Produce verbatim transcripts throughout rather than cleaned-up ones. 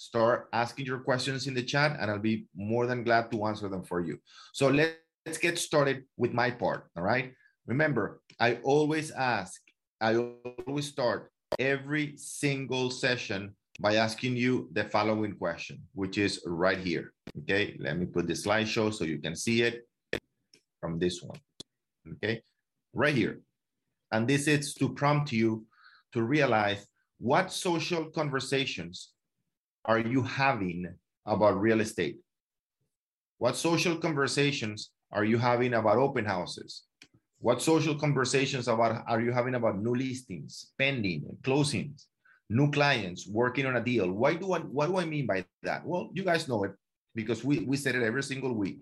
start asking your questions in the chat, and I'll be more than glad to answer them for you. So let's get started with my part, all right? Remember, I always ask, I always start every single session by asking you the following question, which is right here, okay? Let me put the slideshow so you can see it from this one, okay? Right here. And this is to prompt you to realize what social conversations are you having about real estate? What social conversations are you having about open houses? What social conversations about are you having about new listings, pending, closings, new clients, working on a deal? Why do I, what do I mean by that? Well, you guys know it because we, we said it every single week.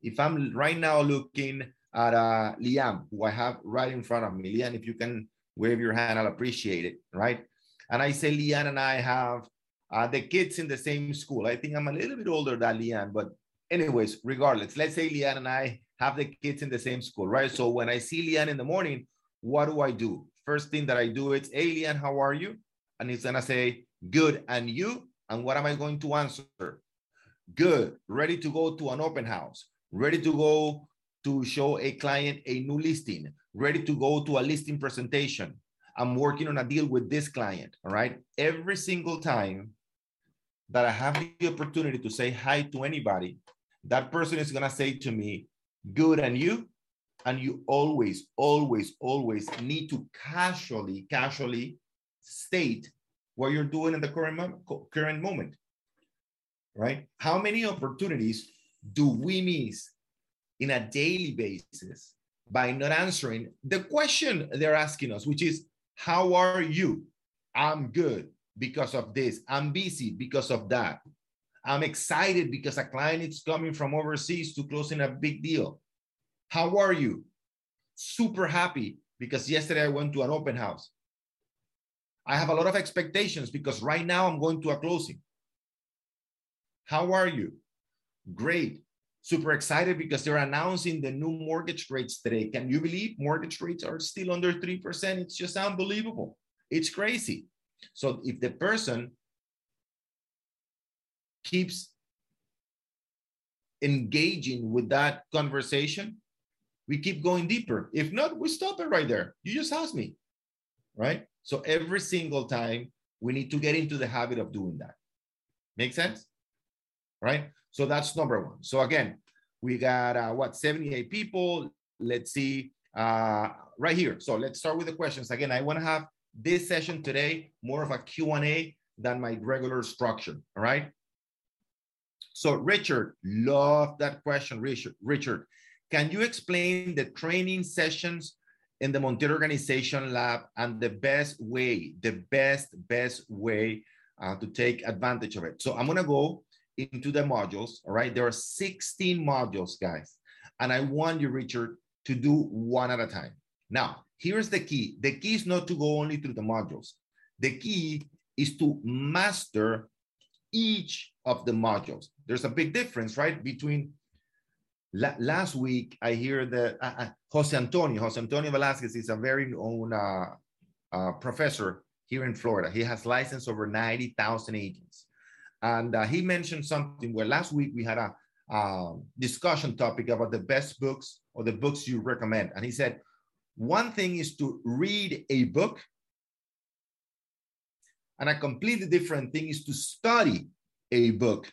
If I'm right now looking at uh, Liam, who I have right in front of me, Liam, if you can wave your hand, I'll appreciate it, right? And I say Liam and I have uh, the kids in the same school. I think I'm a little bit older than Liam, but anyways, regardless, let's say Liam and I have the kids in the same school, right? So when I see Liam in the morning, what do I do? First thing that I do is, hey, Liam, how are you? And he's gonna say, good, and you? And what am I going to answer? Good, ready to go to an open house, ready to go to show a client a new listing, ready to go to a listing presentation. I'm working on a deal with this client, all right? Every single time that I have the opportunity to say hi to anybody, that person is gonna say to me, good, and you? And you always, always, always need to casually, casually state what you're doing in the current, mo- current moment, right? How many opportunities do we miss in a daily basis by not answering the question they're asking us, which is, how are you? I'm good because of this. I'm busy because of that. I'm excited because a client is coming from overseas to closing a big deal. How are you? Super happy because yesterday I went to an open house. I have a lot of expectations because right now I'm going to a closing. How are you? Great. Super excited because they're announcing the new mortgage rates today. Can you believe mortgage rates are still under three percent? It's just unbelievable. It's crazy. So if the person keeps engaging with that conversation, we keep going deeper. If not, we stop it right there. You just asked me, right? So every single time, we need to get into the habit of doing that. Make sense? Right? So that's number one. So again, we got uh, what, seventy-eight people. Let's see uh, right here. So let's start with the questions. Again, I want to have this session today more of a Q and A than my regular structure. All right. So Richard, love that question, Richard. Richard, can you explain the training sessions in the Monterey Organization Lab and the best way, the best, best way uh, to take advantage of it? So I'm going to go into the modules, all right? There are sixteen modules, guys. And I want you, Richard, to do one at a time. Now, here's the key. The key is not to go only through the modules. The key is to master each of the modules. There's a big difference, right? Between la- last week, I hear the uh, uh, Jose Antonio, Jose Antonio Velazquez is a very known uh, uh, professor here in Florida. He has licensed over ninety thousand agents. And uh, he mentioned something where last week we had a uh, discussion topic about the best books or the books you recommend. And he said, one thing is to read a book. And a completely different thing is to study a book.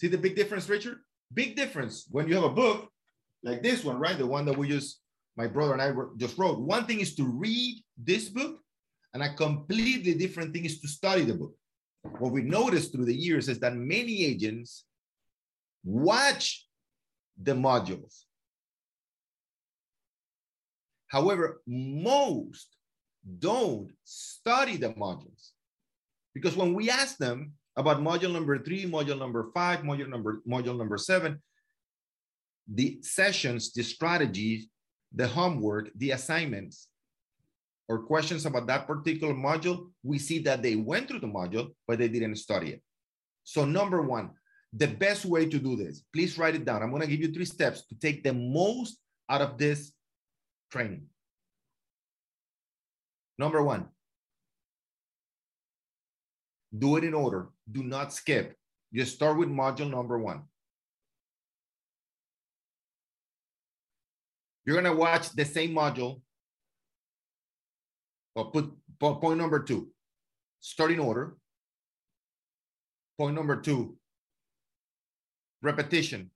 See the big difference, Richard? Big difference. When you have a book like this one, right? The one that we just, my brother and I just wrote. One thing is to read this book. And a completely different thing is to study the book. What we noticed through the years is that many agents watch the modules. However, most don't study the modules because when we ask them about module number three, module number five, module number, module number seven, the sessions, the strategies, the homework, the assignments, or questions about that particular module, we see that they went through the module, but they didn't study it. So number one, the best way to do this, please write it down. I'm gonna give you three steps to take the most out of this training. Number one, Do it in order. Do not skip. Just start with module number one. You're going to watch the same module. Well, put point number two, start in order. Point number two, repetition.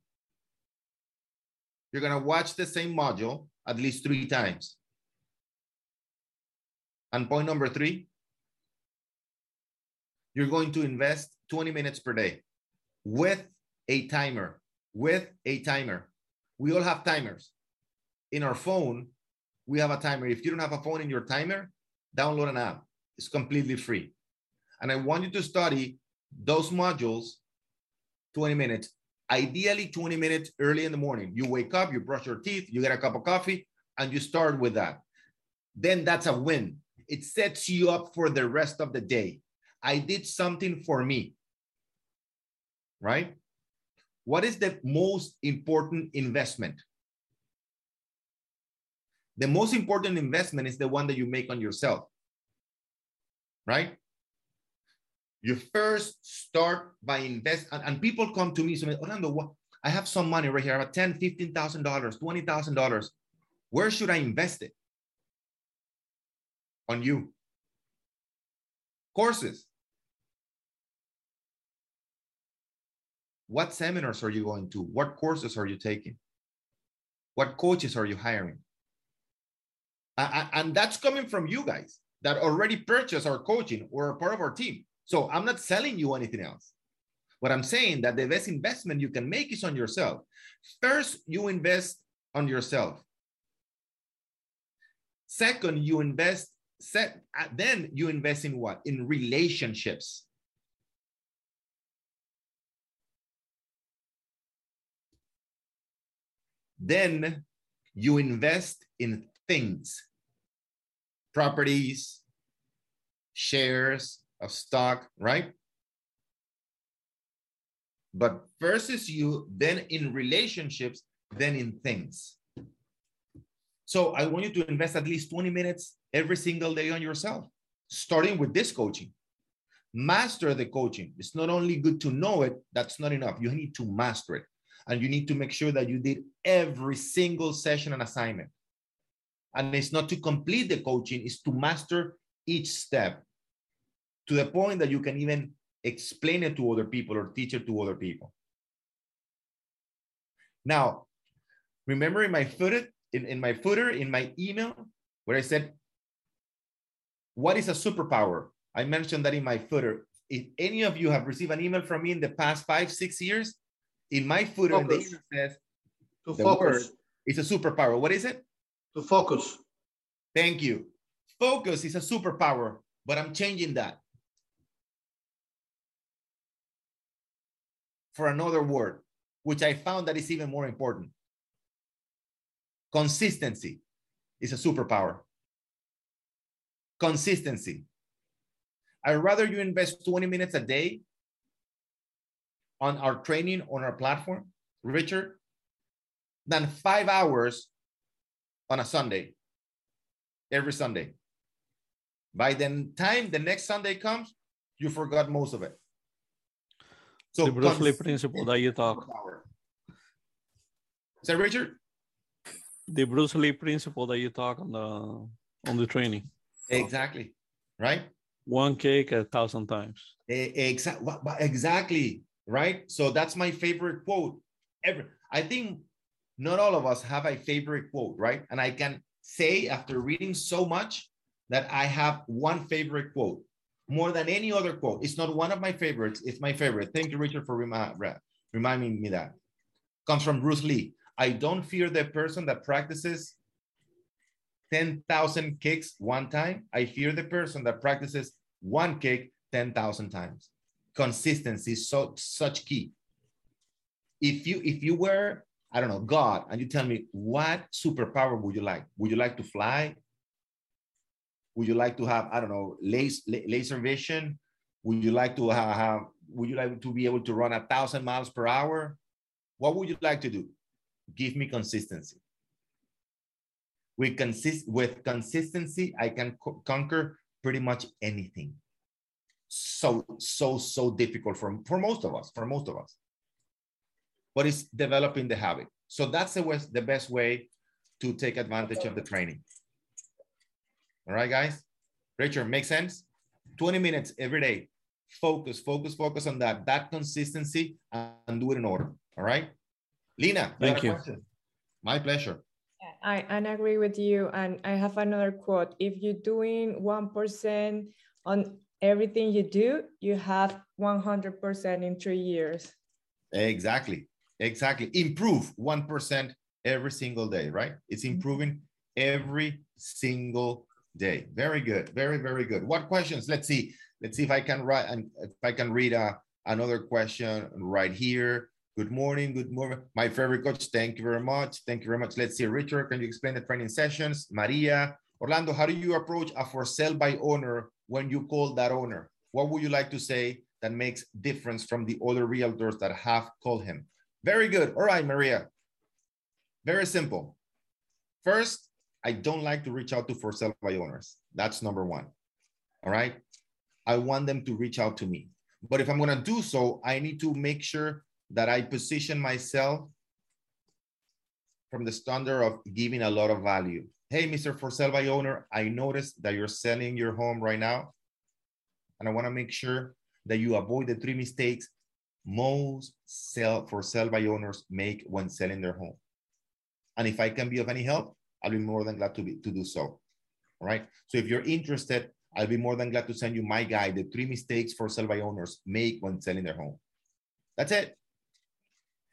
You're going to watch the same module at least three times. And point number three, you're going to invest twenty minutes per day with a timer, with a timer. We all have timers. In our phone, we have a timer. If you don't have a phone in your timer, download an app. It's completely free. And I want you to study those modules twenty minutes, ideally twenty minutes early in the morning. You wake up, you brush your teeth, you get a cup of coffee, and you start with that. Then that's a win. It sets you up for the rest of the day. I did something for me, right? What is the most important investment? The most important investment is the one that you make on yourself, right? You first start by invest, and, and people come to me, so Orlando, what? I have some money right here, I have ten thousand dollars, fifteen thousand dollars, twenty thousand dollars. Where should I invest it? On you. Courses. What seminars are you going to? What courses are you taking? What coaches are you hiring? And that's coming from you guys that already purchased our coaching or are part of our team. So I'm not selling you anything else. What I'm saying that the best investment you can make is on yourself. First, you invest on yourself. Second, you invest, set, then you invest in what? In relationships. Then you invest in things, properties, shares, of stock, right? But first is you, then in relationships, then in things. So I want you to invest at least twenty minutes every single day on yourself, starting with this coaching. Master the coaching. It's not only good to know it, that's not enough. You need to master it. And you need to make sure that you did every single session and assignment. And it's not to complete the coaching, it's to master each step, to the point that you can even explain it to other people or teach it to other people. Now, remember in my footer, in, in my footer, in my email, where I said, what is a superpower? I mentioned that in my footer. If any of you have received an email from me in the past five, six years, in my footer, in the email says, to the focus. Word is a superpower. What is it? To focus. Thank you. Focus is a superpower, but I'm changing that for another word, which I found that is even more important. Consistency is a superpower. Consistency. I'd rather you invest twenty minutes a day on our training, on our platform, Richard, than five hours on a Sunday, every Sunday. By the time the next Sunday comes, you forgot most of it. So the Bruce Lee principle that you talk. Is that Richard? The Bruce Lee principle that you talk on the on the training. Exactly, right? One cake a thousand times. Exactly, exactly, right? So that's my favorite quote ever. I think not all of us have a favorite quote, right? And I can say after reading so much that I have one favorite quote more than any other quote. It's not one of my favorites, it's my favorite. Thank you, Richard, for remi reminding me that. Comes from Bruce Lee. I don't fear the person that practices ten thousand kicks one time. I fear the person that practices one kick ten thousand times. Consistency is so, such key. If you, if you were, I don't know, God, and you tell me, what superpower would you like? Would you like to fly? Would you like to have, I don't know, laser, laser vision? Would you like to have, have, would you like to be able to run a thousand miles per hour? What would you like to do? Give me consistency. We consist, with consistency, I can co- conquer pretty much anything. so, so, so difficult for, for most of us, for most of us. But it's developing the habit. So that's the, way, the best way to take advantage of the training. All right, guys? Richard, make sense? twenty minutes every day. Focus, focus, focus on that. That consistency, and do it in order. All right? Lina, thank you. Question? My pleasure. I, I agree with you. And I have another quote. If you're doing one percent on everything you do, you have one hundred percent in three years. Exactly. Exactly. Improve one percent every single day, right? It's improving every single day. Very good. Very, very good. What questions? Let's see. Let's see if I can write and if I can read a, another question right here. Good morning. Good morning. My favorite coach. Thank you very much. Thank you very much. Let's see. Richard, can you explain the training sessions? Maria, Orlando, how do you approach a for sale by owner when you call that owner? What would you like to say that makes difference from the other realtors that have called him? Very good. All right, Maria. Very simple. First, I don't like to reach out to for sale by owners. That's number one. All right. I want them to reach out to me. But if I'm going to do so, I need to make sure that I position myself from the standard of giving a lot of value. Hey, Mister For Sale By Owner, I noticed that you're selling your home right now, and I want to make sure that you avoid the three mistakes most sell, for sale by owners make when selling their home. And if I can be of any help, I'll be more than glad to, be, to do so. All right? So if you're interested, I'll be more than glad to send you my guide, the three mistakes for sale by owners make when selling their home. That's it.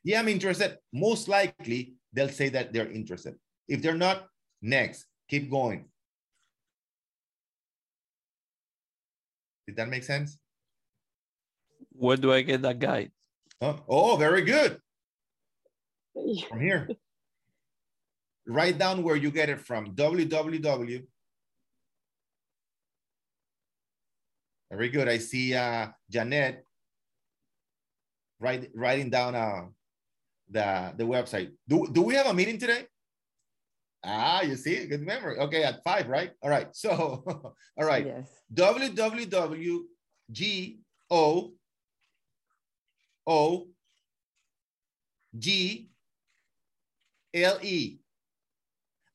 Yeah, I'm interested. Most likely, they'll say that they're interested. If they're not, next, keep going. Did that make sense? Where do I get that guide? Oh, oh very good. From here. Write down where you get it from. www. Very good. I see uh, Janet write, writing down uh, the, the website. Do, do we have a meeting today? Ah, you see, good memory. Okay, at five, right? All right, so, all right. Yes. www dot G O O G L E.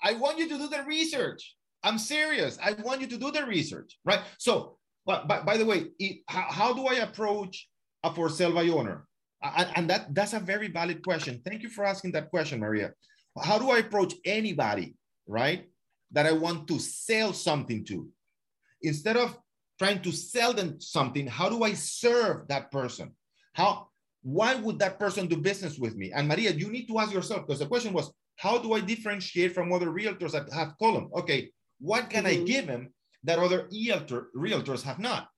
I want you to do the research. I'm serious. I want you to do the research, right? So, but, but by the way, it, how, how do I approach a for sale by owner? And that, that's a very valid question. Thank you for asking that question, Maria. How do I approach anybody, right, that I want to sell something to? Instead of trying to sell them something, how do I serve that person? How? Why would that person do business with me? And Maria, you need to ask yourself, because the question was, how do I differentiate from other realtors that have column? Okay, what can mm-hmm. I give them that other realtor, realtors have not?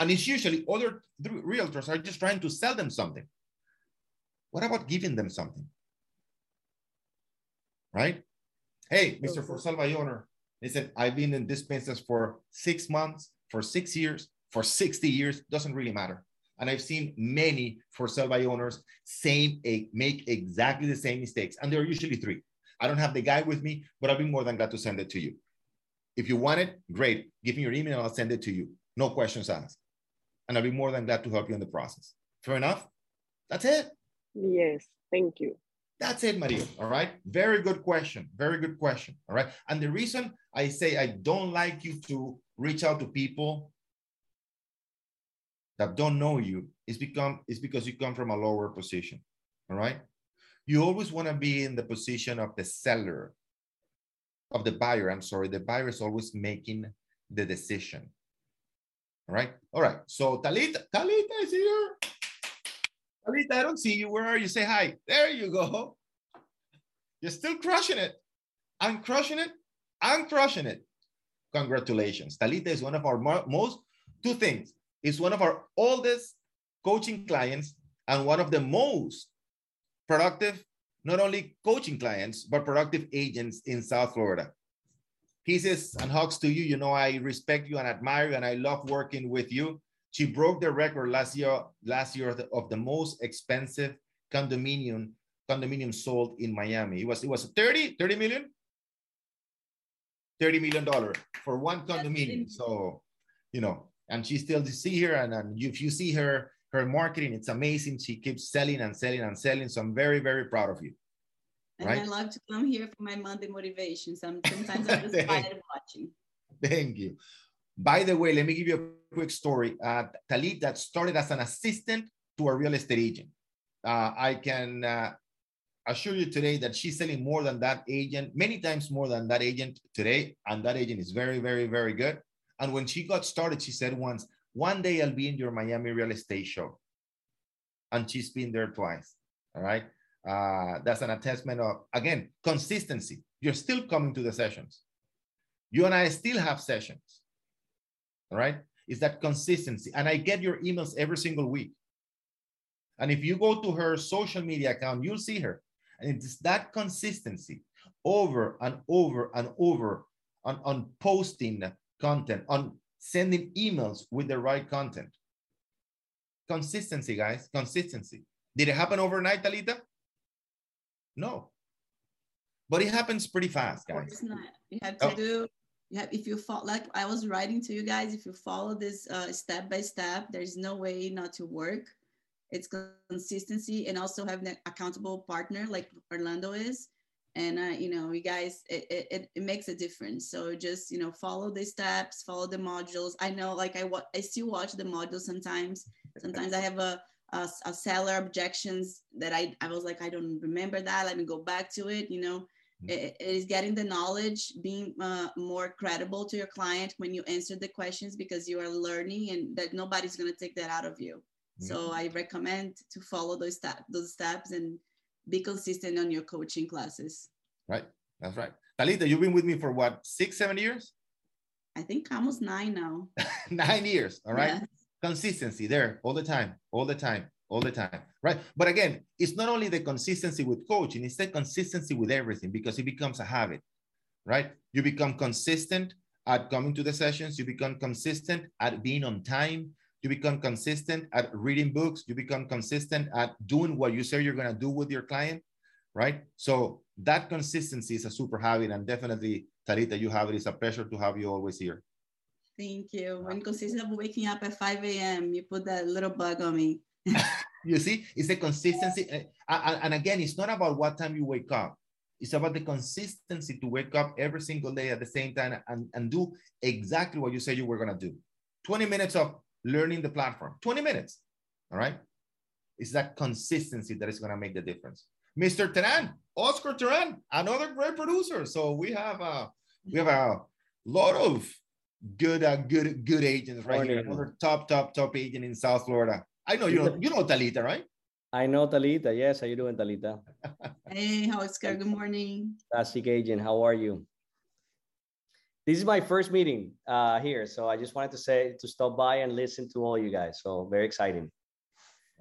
And it's usually other realtors are just trying to sell them something. What about giving them something? Right? Hey, Mister For Sale By Owner, listen, I've been in this business for six months, for six years, for sixty years, doesn't really matter. And I've seen many for sale by owners same, make exactly the same mistakes. And there are usually three. I don't have the guide with me, but I'll be more than glad to send it to you. If you want it, great. Give me your email, I'll send it to you. No questions asked. And I'll be more than glad to help you in the process. Fair enough? That's it. Yes, thank you. That's it, Maria, all right? Very good question, very good question, all right? And the reason I say I don't like you to reach out to people that don't know you is, become, is because you come from a lower position, all right? You always wanna be in the position of the seller, of the buyer, I'm sorry, the buyer is always making the decision. All right. All right. So Talita, Talita is here. Talita, I don't see you. Where are you? Say hi. There you go. You're still crushing it. I'm crushing it. I'm crushing it. Congratulations. Talita is one of our most, two things. It's one of our oldest coaching clients and one of the most productive, not only coaching clients, but productive agents in South Florida. Kisses and hugs to you. You know, I respect you and admire you, and I love working with you. She broke the record last year, last year of the, of the most expensive condominium, condominium sold in Miami. It was, it was thirty, thirty million? thirty million dollars for one condominium. So, you know, and she still see her. And, and if you see her, her marketing, it's amazing. She keeps selling and selling and selling. So I'm very, very proud of you. And right? I love to come here for my Monday motivations. I'm sometimes I'm just tired of watching. Thank you. By the way, let me give you a quick story. Uh, Talit, that started as an assistant to a real estate agent. Uh, I can uh, assure you today that she's selling more than that agent, many times more than that agent today. And that agent is very, very, very good. And when she got started, she said once, one day I'll be in your Miami real estate show. And she's been there twice. All right. Uh, that's an attestment of, again, consistency. You're still coming to the sessions. You and I still have sessions. All right. It's that consistency. And I get your emails every single week. And if you go to her social media account, you'll see her. And it's that consistency over and over and over on, on posting content, on sending emails with the right content. Consistency, guys. Consistency. Did it happen overnight, Talita? No. But it happens pretty fast, guys. It's not. You have to oh. do, you have, if you follow, like I was writing to you guys, if you follow this uh, step by step, there's no way not to work. It's consistency, and also have an accountable partner like Orlando is. And, uh, you know, you guys, it, it, it makes a difference. So just, you know, follow the steps, follow the modules. I know, like I, wa- I still watch the modules sometimes. Sometimes I have a, a, a seller objections that I, I was like, I don't remember that. Let me go back to it. You know, it, it is getting the knowledge, being uh, more credible to your client when you answer the questions, because you are learning and that nobody's going to take that out of you. So I recommend to follow those steps, those steps, and be consistent on your coaching classes. Right, that's right. Talita, you've been with me for what, six, seven years? I think almost nine now. Nine years, all right? Yes. Consistency there all the time, all the time, all the time, right? But again, it's not only the consistency with coaching, it's the consistency with everything, because it becomes a habit, right? You become consistent at coming to the sessions. You become consistent at being on time. You become consistent at reading books. You become consistent at doing what you say you're going to do with your client, right? So that consistency is a super habit. And definitely, Talita, you have it. It's a pleasure to have you always here. Thank you. When consistent of waking up at five a.m., you put that little bug on me. You see, it's the consistency. And again, it's not about what time you wake up. It's about the consistency to wake up every single day at the same time and, and do exactly what you say you were going to do. twenty minutes of learning the platform, twenty minutes, all right? It's that consistency that is going to make the difference. Mister Teran, Oscar Teran, another great producer. So we have a we have a lot of good, uh, good, good agents right here. Another top, top, top agent in South Florida. I know you know you know Talita, right? I know Talita. Yes, how you doing, Talita? Hey, Oscar. Good morning. Classic agent. How are you? This is my first meeting uh, here, so I just wanted to say to stop by and listen to all you guys. So very exciting.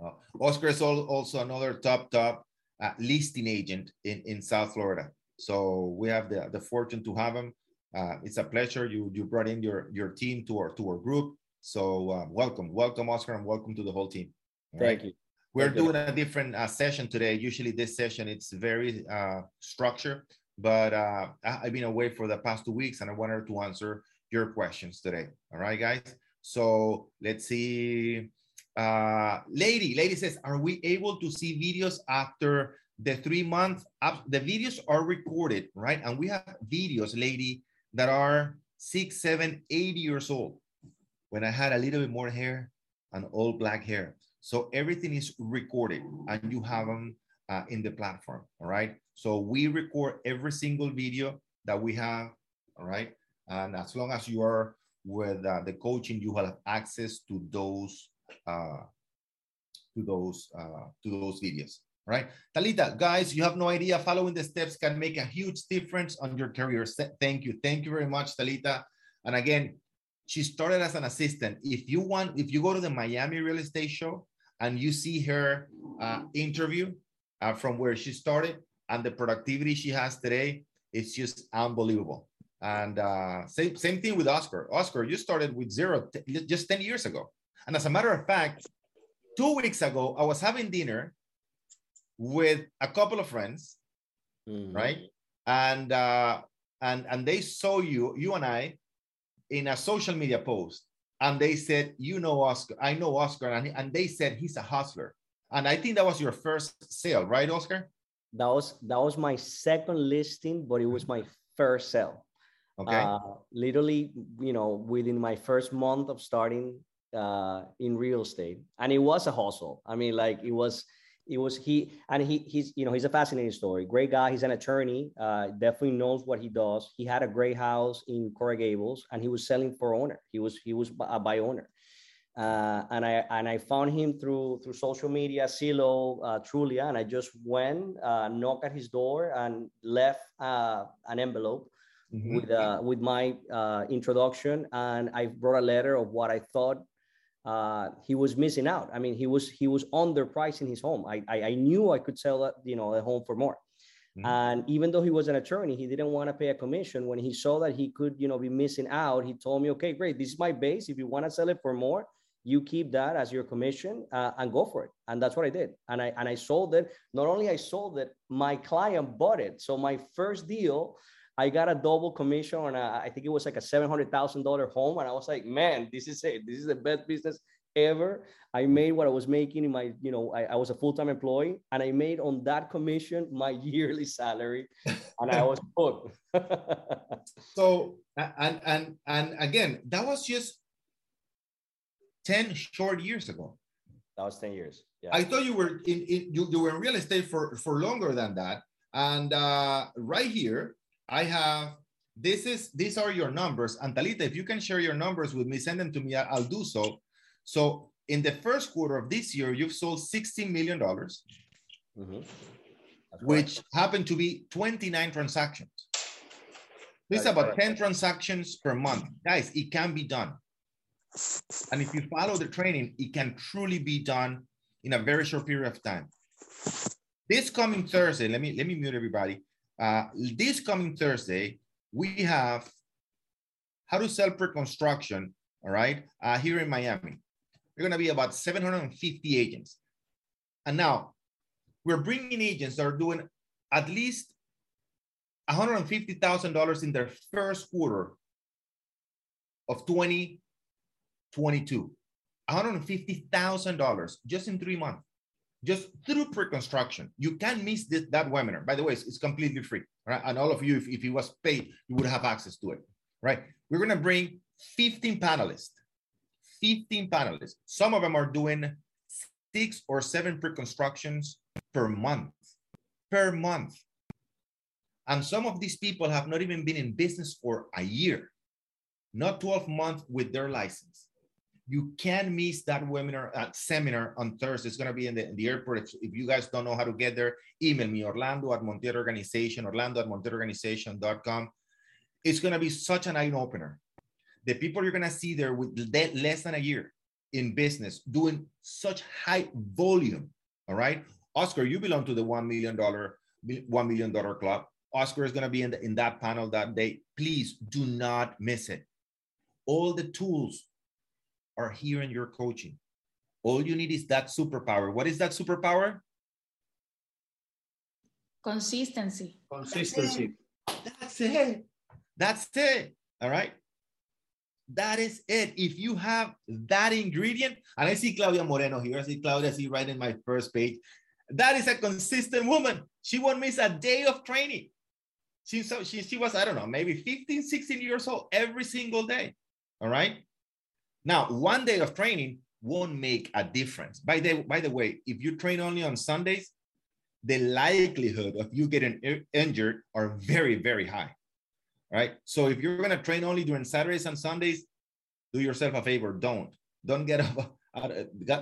Oh, Oscar is also another top, top uh, listing agent in, in South Florida. So we have the, the fortune to have him. Uh, it's a pleasure. You you brought in your, your team to our, to our group. So uh, welcome. Welcome, Oscar, and welcome to the whole team. All Thank right? you. We're Thank doing you. a different uh, session today. Usually this session, it's very uh, structured. But uh, I've been away for the past two weeks, and I wanted to answer your questions today. All right, guys. So let's see. Uh, lady, lady says, are we able to see videos after the three months? The videos are recorded, right? And we have videos, lady, that are six, seven, eight years old. When I had a little bit more hair and all black hair. So everything is recorded, and you have them uh, in the platform. All right. So we record every single video that we have, all right? And as long as you are with uh, the coaching, you will have access to those, uh, to those, uh, to those videos, right? Talita, guys, you have no idea. Following the steps can make a huge difference on your career. Thank you, thank you very much, Talita. And again, she started as an assistant. If you want, if you go to the Miami Real Estate Show and you see her uh, interview uh, from where she started. And the productivity she has today is just unbelievable. And uh, same, same thing with Oscar. Oscar, you started with zero t- just ten years ago. And as a matter of fact, two weeks ago, I was having dinner with a couple of friends, mm-hmm. right? And, uh, and, and they saw you, you and I, in a social media post. and they said, you know, Oscar, I know Oscar, and, and they said he's a hustler. And I think that was your first sale, right, Oscar? That was, that was my second listing, but it was my first sale. Okay. Uh, literally, you know, within my first month of starting uh, in real estate, and it was a hustle. I mean, like it was, it was he, and he, he's, you know, he's a fascinating story. Great guy. He's an attorney. Uh, definitely knows what he does. He had a great house in Coral Gables, and he was selling for owner. He was, he was a by owner. Uh, and I and I found him through through social media, Silo, uh, Trulia, and I just went, uh, knocked at his door, and left uh, an envelope mm-hmm. with uh, with my uh, introduction, and I brought a letter of what I thought uh, he was missing out. I mean, he was he was underpricing his home. I I, I knew I could sell a, you know a home for more, mm-hmm. and even though he was an attorney, he didn't want to pay a commission. When he saw that he could you know be missing out, he told me, okay, great, this is my base. If you want to sell it for more, you keep that as your commission uh, and go for it. And that's what I did. And I and I sold it. Not only I sold it, my client bought it. So my first deal, I got a double commission on a, I think it was like a seven hundred thousand dollars home. And I was like, man, this is it. This is the best business ever. I made what I was making in my, you know, I, I was a full-time employee, and I made on that commission my yearly salary, and I was hooked. So, and, and, and again, that was just ten short years ago. That was ten years. Yeah. I thought you were in, in you, you were in real estate for, for longer than that. And uh, right here, I have, this is, these are your numbers. And Talita, if you can share your numbers with me, send them to me, I'll do so. So in the first quarter of this year, you've sold sixteen million dollars, mm-hmm. which correct. Happened to be twenty-nine transactions. It's about correct. ten transactions per month. Guys, it can be done. And if you follow the training, it can truly be done in a very short period of time. This coming Thursday, let me let me mute everybody. Uh, this coming Thursday, we have how to sell pre-construction, all right, uh, here in Miami. We're going to be about seven hundred fifty agents. And now we're bringing agents that are doing at least one hundred fifty thousand dollars in their first quarter of twenty twenty-two, one hundred fifty thousand dollars just in three months, just through pre-construction. You can't miss this, that webinar. By the way, it's, it's completely free, right? And all of you, if, if it was paid, you would have access to it, right? We're going to bring fifteen panelists, fifteen panelists. Some of them are doing six or seven pre-constructions per month, per month. And some of these people have not even been in business for a year, not twelve months with their license. You can miss that webinar, uh, seminar on Thursday. It's going to be in the, in the airport. If, if you guys don't know how to get there, email me, Orlando at Monterey Organization, Orlando at Monterey Organization dot com. It's going to be such an eye-opener. The people you're going to see there with less than a year in business doing such high volume, all right? Oscar, you belong to the one million dollar, one million dollar club. Oscar is going to be in, the, in that panel that day. Please do not miss it. All the tools are here in your coaching. All you need is that superpower. What is that superpower? Consistency. Consistency. That's it. That's it. All right. That is it. If you have that ingredient, and I see Claudia Moreno here. I see Claudia, I see right in my first page. That is a consistent woman. She won't miss a day of training. She, so she, she was, I don't know, maybe fifteen, sixteen years old every single day. All right. Now, one day of training won't make a difference. By the, by the way, if you train only on Sundays, the likelihood of you getting injured are very, very high. All right. So if you're going to train only during Saturdays and Sundays, do yourself a favor. Don't, don't get up,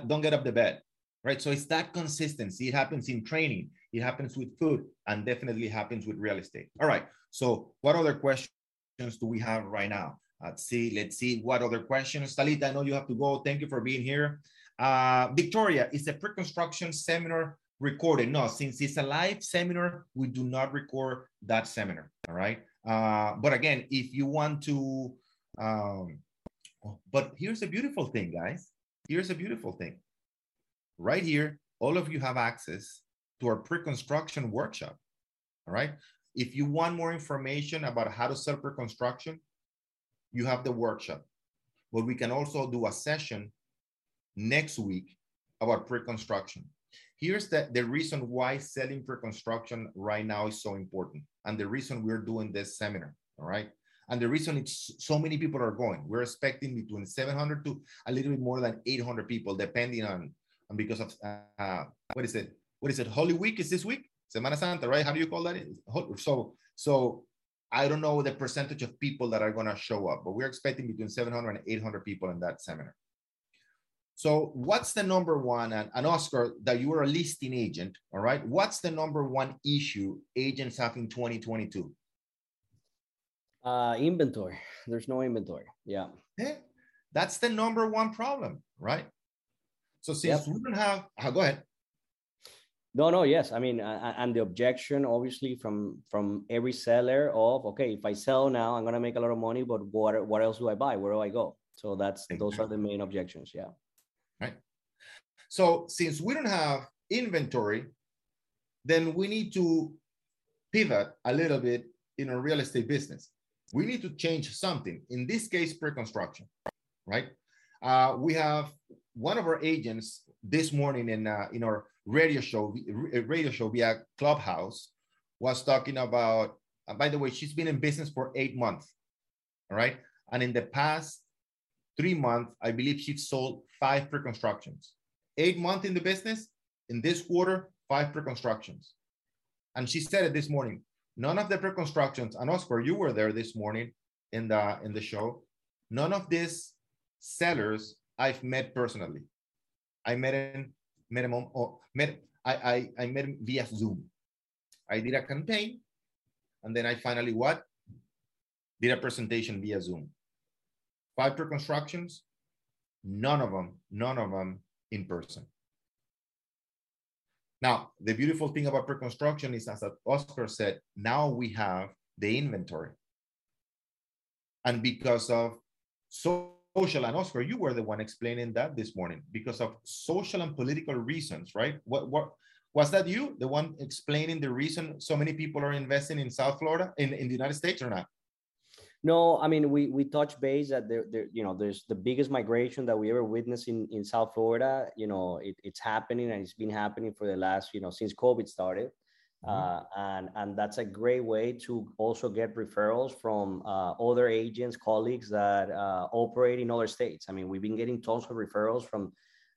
don't get up the bed. Right. So it's that consistency. It happens in training. It happens with food, and definitely happens with real estate. All right. So what other questions do we have right now? Let's see. Let's see what other questions. Talita, I know you have to go. Thank you for being here. Uh, Victoria, is a pre-construction seminar recorded? No, since it's a live seminar, we do not record that seminar. All right. Uh, but again, if you want to, um, but here's a beautiful thing, guys. Here's a beautiful thing. Right here, all of you have access to our pre-construction workshop. All right. If you want more information about how to sell pre-construction, you have the workshop. but we can also do a session next week about pre-construction. Here's the, the reason why selling pre-construction right now is so important, and the reason we're doing this seminar, all right? And the reason it's so many people are going. We're expecting between seven hundred to a little bit more than eight hundred people, depending on, and because of, uh, what is it? What is it? Holy Week is this week? Semana Santa, right? How do you call that? So, so I don't know the percentage of people that are going to show up, but we're expecting between seven hundred and eight hundred people in that seminar. So what's the number one, and, and Oscar, that you are a listing agent, all right? What's the number one issue agents have in twenty twenty-two? Uh, inventory. There's no inventory. Yeah. yeah. That's the number one problem, right? So since yep. we don't have, oh, go ahead. No, no. Yes. I mean, uh, and the objection, obviously, from, from every seller of, okay, if I sell now, I'm going to make a lot of money, but what, what else do I buy? Where do I go? So that's, exactly. those are the main objections. Yeah. Right. So since we don't have inventory, then we need to pivot a little bit in a real estate business. We need to change something. In this case, pre-construction, right? Uh, we have one of our agents this morning in uh, in our radio show, radio show via Clubhouse, was talking about. And by the way, she's been in business for eight months, all right. And in the past three months, I believe she sold five pre-constructions. Eight months in the business. In this quarter, five pre-constructions. And she said it this morning. None of the pre-constructions, and Oscar, you were there this morning in the, in the show, none of these sellers I've met personally. I met him, met him, on, oh, met, I, I, I met him via Zoom. I did a campaign, and then I finally what? Did a presentation via Zoom. Five pre-constructions, none of them, none of them in person. Now, the beautiful thing about pre-construction is, as Oscar said, now we have the inventory. And because of social, and Oscar, you were the one explaining that this morning, because of social and political reasons, right? What, what was that you, the one explaining the reason so many people are investing in South Florida, in, in the United States or not? No, I mean, we, we touch base that there, there, you know, there's the biggest migration that we ever witnessed in, in South Florida. You know, it, it's happening, and it's been happening for the last, you know, since COVID started. Mm-hmm. uh, and, and that's a great way to also get referrals from uh, other agents, colleagues that uh, operate in other states. I mean, we've been getting tons of referrals from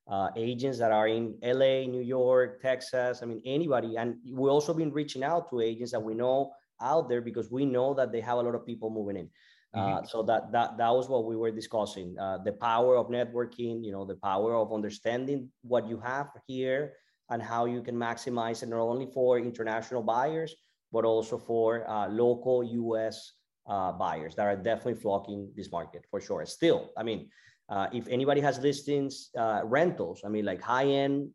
uh, agents that are in L A, New York, Texas. I mean, anybody. And we've also been reaching out to agents that we know out there, because we know that they have a lot of people moving in. Uh, mm-hmm. So that, that that was what we were discussing, uh, the power of networking, you know, the power of understanding what you have here and how you can maximize it, not only for international buyers, but also for uh, local U S uh, buyers that are definitely flocking this market for sure. Still, I mean, uh, if anybody has listings, uh, rentals, I mean, like high end,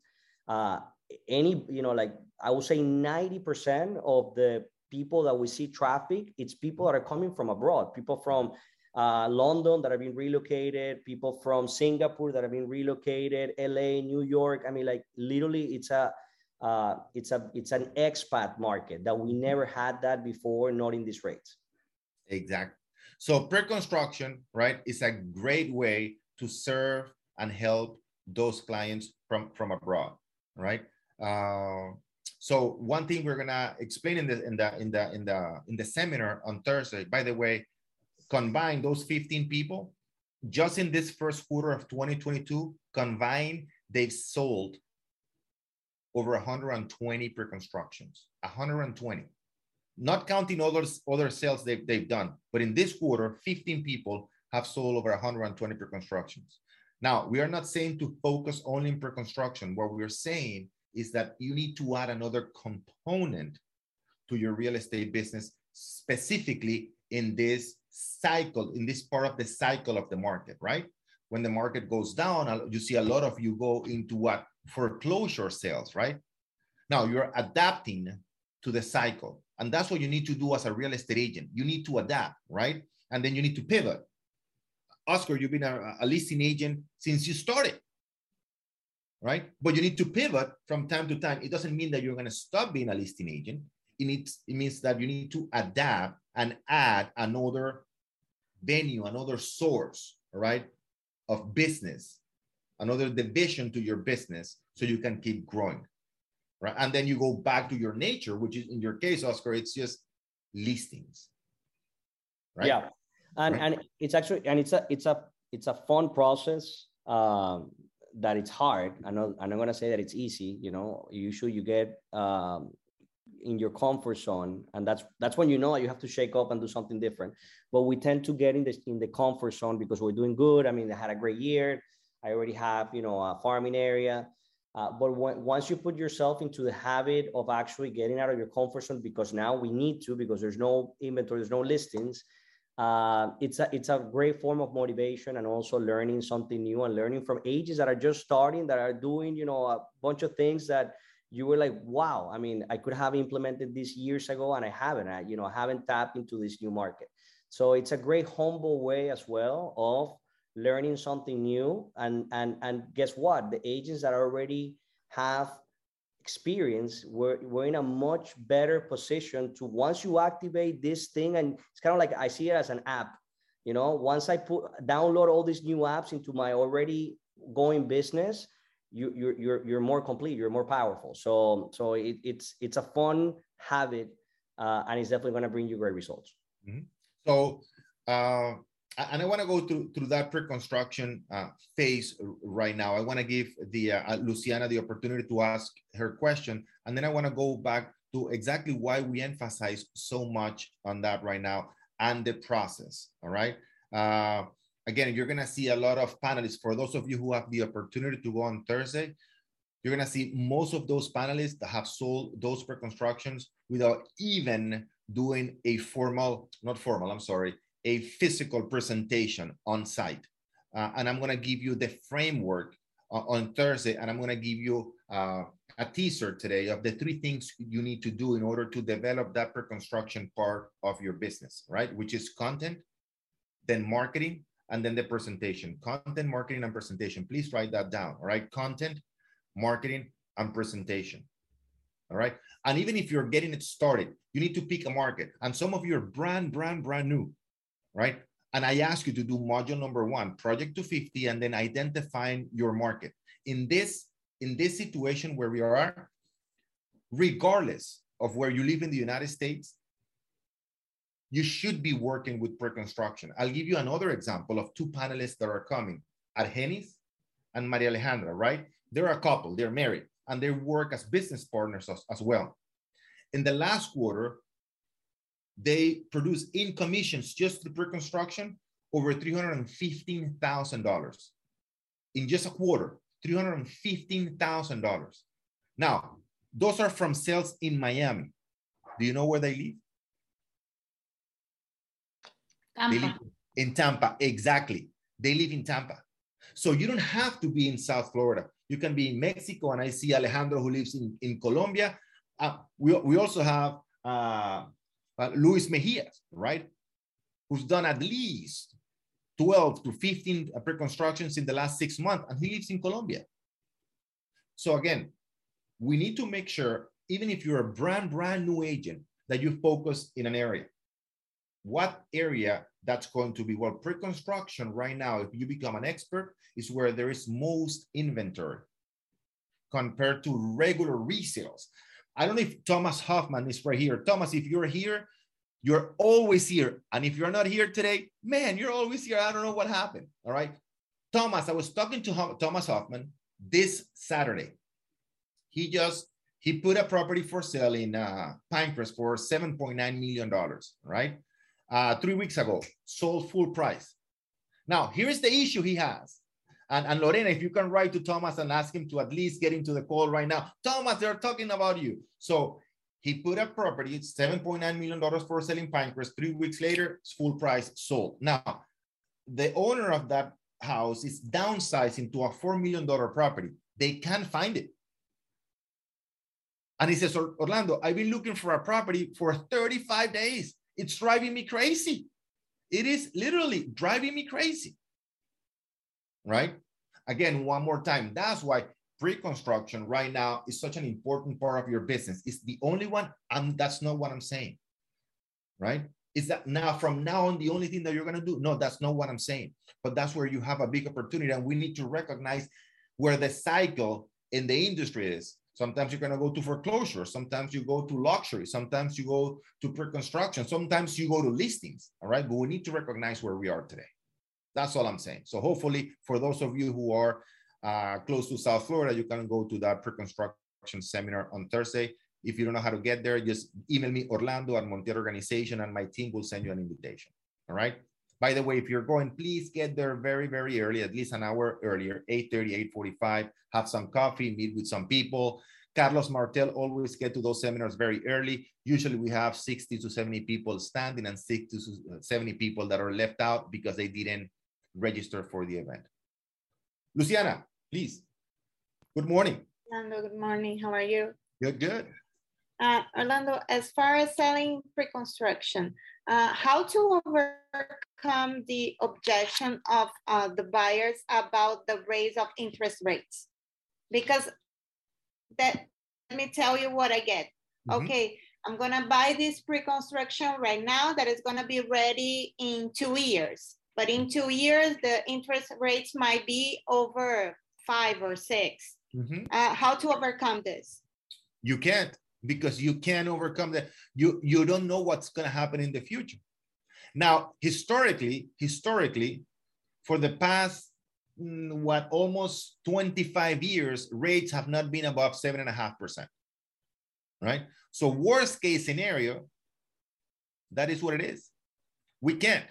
uh, any, you know, like I would say ninety percent of the people that we see traffic, it's people that are coming from abroad, people from uh, London that have been relocated, people from Singapore that have been relocated, L A, New York. I mean, like literally it's a, uh, it's a, it's an expat market that we never had that before, not in these rates. Exactly. So pre-construction, right, is a great way to serve and help those clients from, from abroad, right? Uh, So one thing we're gonna explain in the in the in the in the in the seminar on Thursday. By the way, combine those fifteen people just in this first quarter of twenty twenty-two. Combined, they've sold over one hundred twenty pre-constructions. one hundred twenty, not counting others other sales they've they've done. But in this quarter, fifteen people have sold over one hundred twenty pre-constructions. Now we are not saying to focus only in pre-construction. What we are saying is that you need to add another component to your real estate business, specifically in this cycle, in this part of the cycle of the market, right? When the market goes down, you see a lot of you go into what? Foreclosure sales, right? Now you're adapting to the cycle. And that's what you need to do as a real estate agent. You need to adapt, right? And then you need to pivot. Oscar, you've been a, a listing agent since you started, right? But you need to pivot from time to time. It doesn't mean that you're going to stop being a listing agent. It needs, it means that you need to adapt and add another venue, another source, right? of business, another division to your business, so you can keep growing, right? And then you go back to your nature, which is in your case, Oscar, it's just listings, right? Yeah, and right? and it's actually and it's a it's a it's a fun process. Um, that it's hard. I know I'm not gonna say that it's easy. You know, usually you get um, in your comfort zone, and that's that's when you know you have to shake up and do something different. But we tend to get in the in the comfort zone because we're doing good. I mean, I had a great year. I already have, you know, a farming area. Uh, but when, once you put yourself into the habit of actually getting out of your comfort zone, because now we need to, because there's no inventory, there's no listings. Uh, it's a it's a great form of motivation, and also learning something new, and learning from ages that are just starting, that are doing, you know, a bunch of things that you were like, wow, I mean, I could have implemented this years ago and I haven't, I, you know, I haven't tapped into this new market. So it's a great humble way as well of learning something new. And, and, and guess what? The agents that already have experience, we're, we're in a much better position to, once you activate this thing, and it's kind of like, I see it as an app, you know, once I put download all these new apps into my already going business, you, you're, you're, you're more complete, you're more powerful. So, so it, it's, it's a fun habit, uh, and it's definitely going to bring you great results. Mm-hmm. So, uh, and I want to go through, through that pre-construction uh, phase right now. I want to give the uh, Luciana the opportunity to ask her question. And then I want to go back to exactly why we emphasize so much on that right now and the process, all right? Uh, again, you're going to see a lot of panelists. For those of you who have the opportunity to go on Thursday, you're going to see most of those panelists that have sold those pre-constructions without even doing a formal, not formal, I'm sorry, a physical presentation on site. Uh, and I'm going to give you the framework uh, on Thursday, and I'm going to give you uh, a teaser today of the three things you need to do in order to develop that pre-construction part of your business, right? Which is content, then marketing, and then the presentation. Content, marketing, and presentation. Please write that down, all right? Content, marketing, and presentation, all right? And even if you're getting it started, you need to pick a market. And some of you are brand, brand, brand new, right? And I ask you to do module number one, project two fifty, and then identifying your market. In this, in this situation where we are, regardless of where you live in the United States, you should be working with pre-construction. I'll give you another example of two panelists that are coming, Argenis and Maria Alejandra, right? They're a couple, they're married, and they work as business partners as, as well. In the last quarter, they produce in commissions just through pre-construction over three hundred fifteen thousand dollars in just a quarter, three hundred fifteen thousand dollars. Now, those are from sales in Miami. Do you know where they live? Tampa. They live in Tampa, exactly. They live in Tampa. So you don't have to be in South Florida. You can be in Mexico, and I see Alejandro who lives in, in Colombia. Uh, we, we also have... Uh, Uh, Luis Mejia, right, who's done at least twelve to fifteen uh, pre-constructions in the last six months, and he lives in Colombia. So again, we need to make sure, even if you're a brand, brand new agent, that you focus in an area. What area that's going to be? Well, pre-construction right now, if you become an expert, is where there is most inventory compared to regular resales. I don't know if Thomas Hoffman is right here. Thomas, if you're here, you're always here. And if you're not here today, man, you're always here. I don't know what happened. All right. Thomas, I was talking to Thomas Hoffman this Saturday. He just, he put a property for sale in uh, Pinecrest for seven point nine million dollars, right? Uh, three weeks ago, sold full price. Now, here's the issue he has. And, and Lorena, if you can write to Thomas and ask him to at least get into the call right now. Thomas, they're talking about you. So he put a property, seven point nine million dollars for selling Pinecrest. Three weeks later, it's full price sold. Now, the owner of that house is downsizing to a four million dollars property. They can't find it. And he says, Orlando, I've been looking for a property for thirty-five days. It's driving me crazy. It is literally driving me crazy. Right? Again, one more time. That's why pre-construction right now is such an important part of your business. It's the only one, and that's not what I'm saying. Right? Is that now from now on the only thing that you're going to do? No, that's not what I'm saying. But that's where you have a big opportunity, and we need to recognize where the cycle in the industry is. Sometimes you're going to go to foreclosure. Sometimes you go to luxury. Sometimes you go to pre-construction. Sometimes you go to listings. All right. But we need to recognize where we are today. That's all I'm saying. So hopefully for those of you who are uh, close to South Florida, you can go to that pre-construction seminar on Thursday. If you don't know how to get there, just email me, Orlando at Monterey Organization, and my team will send you an invitation. All right. By the way, if you're going, please get there very, very early, at least an hour earlier, eight thirty, eight forty-five, have some coffee, meet with some people. Carlos Martel always get to those seminars very early. Usually we have sixty to seventy people standing and sixty to seventy people that are left out because they didn't register for the event. Luciana, please. Good morning. Orlando, good morning. How are you? Good, good. Uh, Orlando, as far as selling pre-construction, uh, how to overcome the objection of uh, the buyers about the raise of interest rates? Because that, let me tell you what I get. Mm-hmm. Okay, I'm going to buy this pre-construction right now that is going to be ready in two years. But in two years, the interest rates might be over five or six. Mm-hmm. Uh, how to overcome this? You can't. Because you can't overcome that. You, you don't know what's going to happen in the future. Now, historically, historically, for the past, what, almost twenty-five years, rates have not been above seven point five percent, right? So worst case scenario, that is what it is. We can't.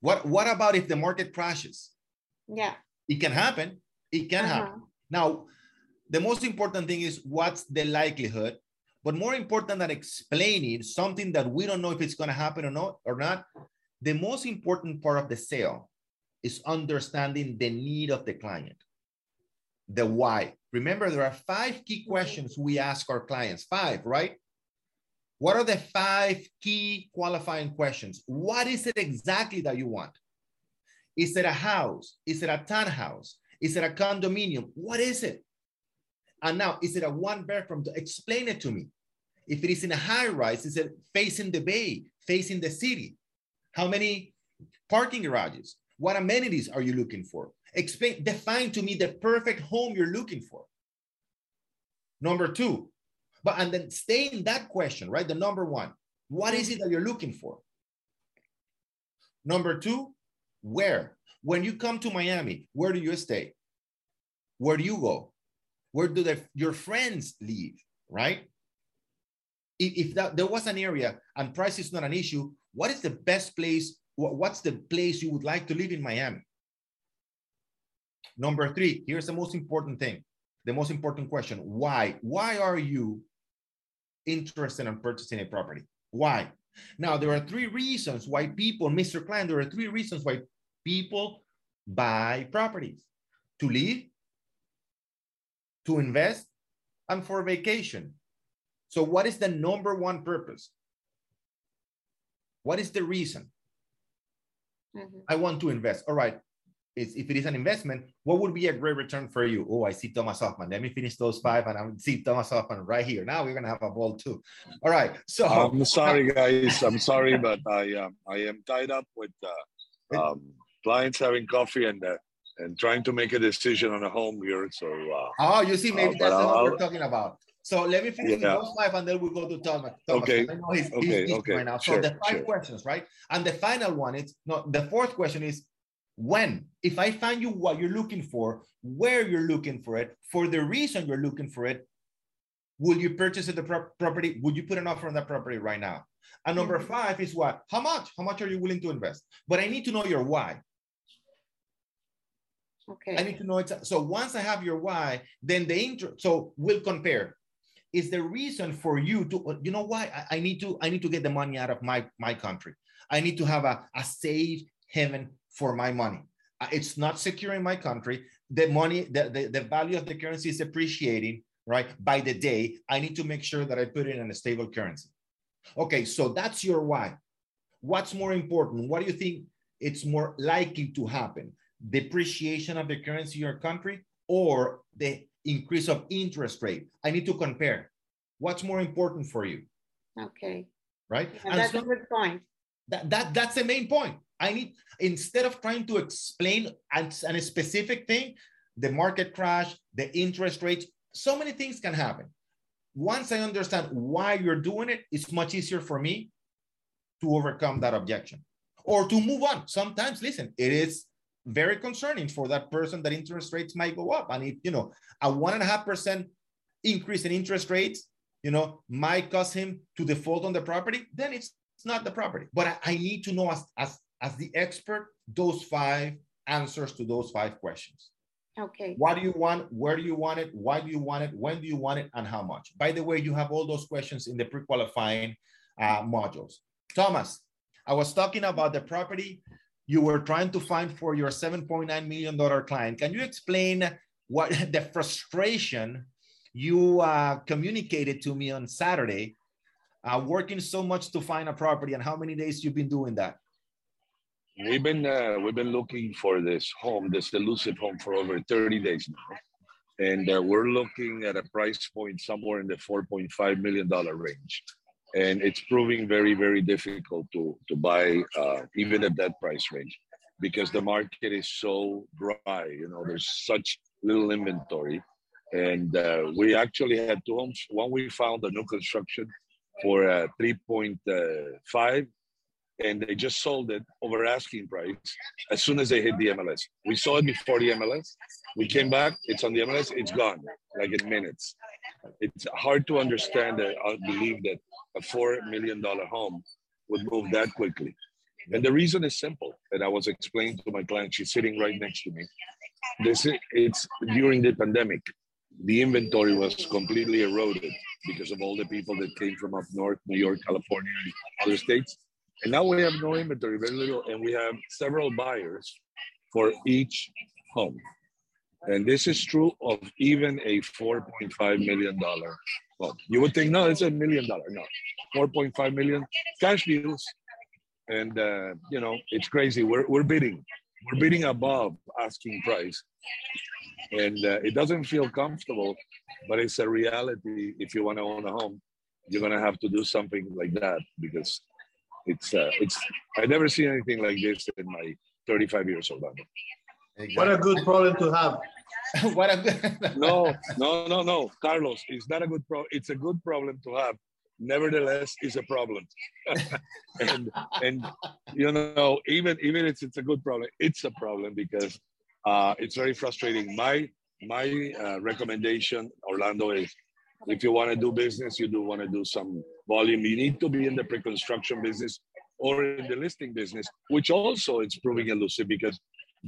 What, what about if the market crashes? Yeah. It can happen. It can uh-huh. happen. Now, the most important thing is what's the likelihood. But more important than explaining something that we don't know if it's going to happen or not, or not, the most important part of the sale is understanding the need of the client, the why. Remember, there are five key questions we ask our clients, five, right? What are the five key qualifying questions? What is it exactly that you want? Is it a house? Is it a townhouse? Is it a condominium? What is it? And now, is it a one bedroom? Explain it to me. If it is in a high rise, is it facing the bay, facing the city? How many parking garages? What amenities are you looking for? Explain, define to me the perfect home you're looking for. Number two, but and then stay in that question, right? The number one, what is it that you're looking for? Number two, where? When you come to Miami, where do you stay? Where do you go? Where do the, your friends live, right? If, if that, there was an area and price is not an issue, what is the best place? What, what's the place you would like to live in Miami? Number three, here's the most important thing. The most important question, why? Why are you interested in purchasing a property? Why? Now, there are three reasons why people, Mister Klein, there are three reasons why people buy properties: to live, to invest, and for vacation. So what is the number one purpose? What is the reason? Mm-hmm. I want to invest. All right, it's, if it is an investment, what would be a great return for you? Oh, I see Thomas Hoffman. Let me finish those five, and I see Thomas Hoffman right here. Now we're going to have a ball too. All right, so. I'm sorry, guys. I'm sorry, but I, um, I am tied up with uh, um, clients having coffee and uh, and trying to make a decision on a home here. So, uh, oh, you see, maybe uh, that's what we're talking about. So let me finish yeah. those five, and then we'll go to Thomas. Thomas okay. I know he's, okay. he's okay. right now. Sure. So the five sure. questions, right? And the final one is, no, the fourth question is when. If I find you what you're looking for, where you're looking for it, for the reason you're looking for it, will you purchase the pro property? Would you put an offer on that property right now? And number mm-hmm. five is what? How much? How much are you willing to invest? But I need to know your why. Okay. I need to know it. So once I have your why, then the interest. So we'll compare. Is the reason for you to, you know why? I, I need to, I need to get the money out of my, my country. I need to have a, a safe haven for my money. It's not secure in my country. The money, the, the, the value of the currency is appreciating, right? By the day, I need to make sure that I put it in a stable currency. Okay. So that's your why. What's more important? What do you think it's more likely to happen? Depreciation of the currency in your country or the increase of interest rate? I need to compare. What's more important for you? Okay. Right? And that's so, a good point. That, that, that's the main point. I need, instead of trying to explain a, a specific thing, the market crash, the interest rates, so many things can happen. Once I understand why you're doing it, it's much easier for me to overcome that objection or to move on. Sometimes, listen, it is very concerning for that person that interest rates might go up. And if, you know, a one and a half percent increase in interest rates, you know, might cause him to default on the property, then it's not the property. But I, I need to know as, as, as the expert, those five answers to those five questions. Okay. What do you want? Where do you want it? Why do you want it? When do you want it? And how much? By the way, you have all those questions in the pre-qualifying uh, modules. Thomas, I was talking about the property you were trying to find for your seven point nine million dollars client. Can you explain what the frustration you uh, communicated to me on Saturday, uh, working so much to find a property, and how many days you've been doing that? We've been uh, we've been looking for this home, this elusive home, for over thirty days now, and uh, we're looking at a price point somewhere in the four point five million dollars range, and it's proving very, very difficult to to buy uh, even at that price range, because the market is so dry. You know, there's such little inventory, and uh, we actually had two homes. One we found a new construction for uh, three point five. And they just sold it over asking price as soon as they hit the M L S. We saw it before the M L S. We came back, it's on the M L S, it's gone, like in minutes. It's hard to understand that I believe that a four million dollar home would move that quickly. And the reason is simple. And I was explaining to my client, she's sitting right next to me. This is, it's during the pandemic. The inventory was completely eroded because of all the people that came from up north, New York, California, other states. And now we have no inventory, very little, and we have several buyers for each home. And this is true of even a four point five million dollar home. You would think, no, it's a million dollar. No, four point five million cash deals. And, uh, you know, it's crazy. We're, we're bidding. We're bidding above asking price. And uh, it doesn't feel comfortable, but it's a reality. If you want to own a home, you're going to have to do something like that, because It's, uh, it's, I've never seen anything like this in my thirty-five years old. Exactly. What a good problem to have. What a good... No, no, no, no, Carlos, it's not a good problem. It's a good problem to have. Nevertheless, it's a problem. and, and, you know, even, even if it's, it's a good problem, it's a problem, because uh, it's very frustrating. My, my uh, recommendation, Orlando, is if you want to do business, you do want to do some volume, you need to be in the pre-construction business or in the listing business, which also it's proving elusive, because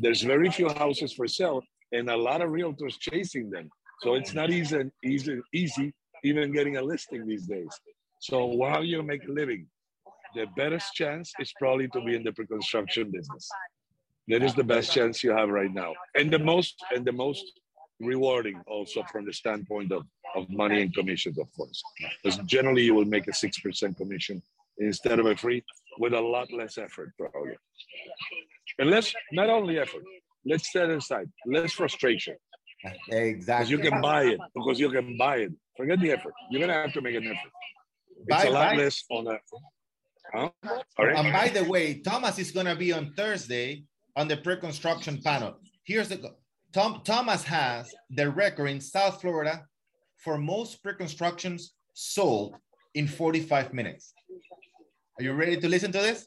there's very few houses for sale and a lot of realtors chasing them. So it's not easy, easy, easy even getting a listing these days. So how you make a living, the best chance is probably to be in the pre-construction business. That is the best chance you have right now. And the most, and the most rewarding also from the standpoint of of money and commissions, of course, because generally you will make a six percent commission instead of a free, with a lot less effort, probably. And less, not only effort, let's set aside less frustration. Exactly. You can buy it because you can buy it. Forget the effort. You're gonna have to make an effort. It's bye, a lot bye. less on a. Huh? All right. And by the way, Thomas is gonna be on Thursday on the pre-construction panel. Here's the Tom. Thomas has the record in South Florida for most pre-constructions sold in forty-five minutes. Are you ready to listen to this?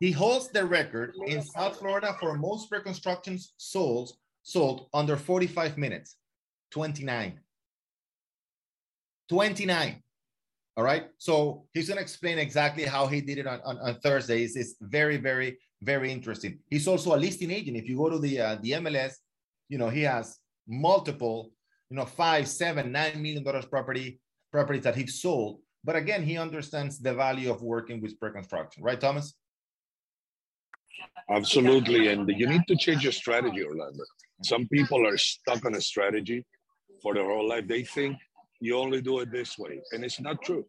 He holds the record in South Florida for most pre-constructions sold, sold under forty-five minutes, twenty-nine. twenty-nine. All right. So he's going to explain exactly how he did it on, on, on Thursday. It's, it's very, very, very interesting. He's also a listing agent. If you go to the, uh, the M L S, you know, he has multiple, you know, five, seven, nine million dollars property properties that he's sold. But again, he understands the value of working with pre-construction, right, Thomas? Absolutely, and you need to change your strategy, Orlando. Some people are stuck on a strategy for their whole life. They think you only do it this way, and it's not true.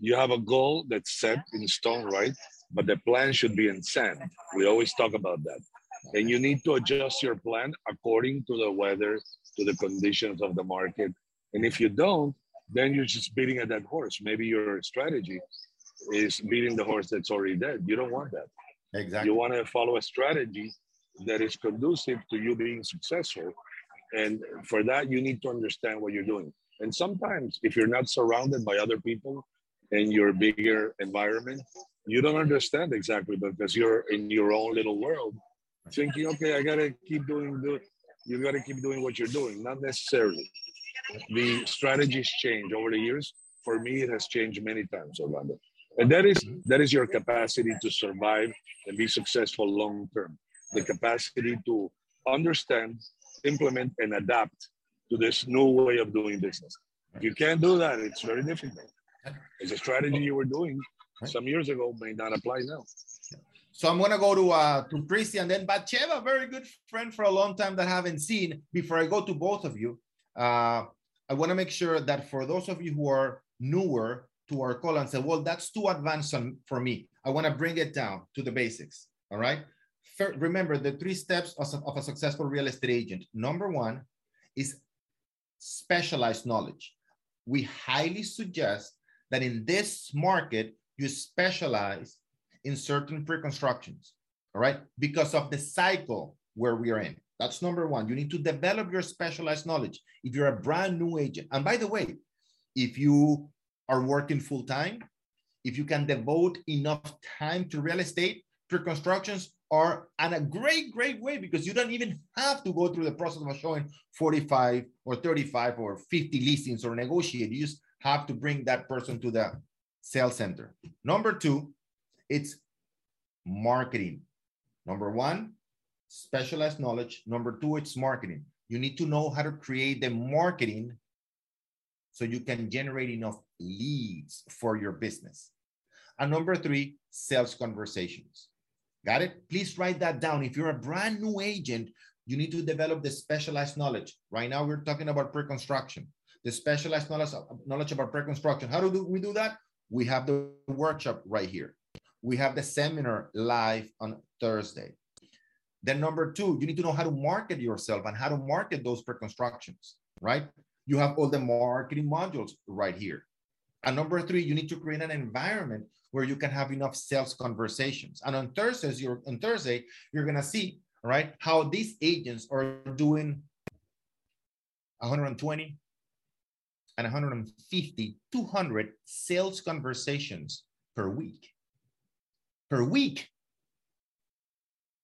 You have a goal that's set in stone, right? But the plan should be in sand. We always talk about that. And you need to adjust your plan according to the weather, to the conditions of the market. And if you don't, then you're just beating at that horse. Maybe your strategy is beating the horse that's already dead. You don't want that. Exactly. You want to follow a strategy that is conducive to you being successful. And for that, you need to understand what you're doing. And sometimes if you're not surrounded by other people in your bigger environment, you don't understand exactly, because you're in your own little world thinking, okay, I got to keep doing the, you got to keep doing what you're doing. Not necessarily. The strategies change over the years. For me, it has changed many times, Orlando. And that is, that is your capacity to survive and be successful long-term. The capacity to understand, implement, and adapt to this new way of doing business. If you can't do that, it's very difficult. It's a strategy you were doing some years ago may not apply now. So I'm going to go to uh, to Prissy and then Batsheva, very good friend for a long time that I haven't seen. Before I go to both of you, uh, I want to make sure that for those of you who are newer to our call and say, well, that's too advanced for me, I want to bring it down to the basics, all right? First, remember the three steps of a successful real estate agent. Number one is specialized knowledge. We highly suggest that in this market, you specialize in certain pre-constructions, all right? Because of the cycle where we are in. That's number one. You need to develop your specialized knowledge if you're a brand new agent. And by the way, if you are working full-time, if you can devote enough time to real estate, pre-constructions are in a great, great way, because you don't even have to go through the process of showing forty-five or thirty-five or fifty listings or negotiate. You just have to bring that person to the sales center. Number two, it's marketing. Number one, specialized knowledge. Number two, it's marketing. You need to know how to create the marketing so you can generate enough leads for your business. And number three, sales conversations. Got it? Please write that down. If you're a brand new agent, you need to develop the specialized knowledge. Right now, we're talking about pre-construction. The specialized knowledge, knowledge about pre-construction. How do we do that? We have the workshop right here. We have the seminar live on Thursday. Then number two, you need to know how to market yourself and how to market those pre-constructions, right? You have all the marketing modules right here. And number three, you need to create an environment where you can have enough sales conversations. And on Thursdays, you're on Thursday, you're gonna see, all right, how these agents are doing one hundred twenty and one hundred fifty, two hundred sales conversations per week. Per week.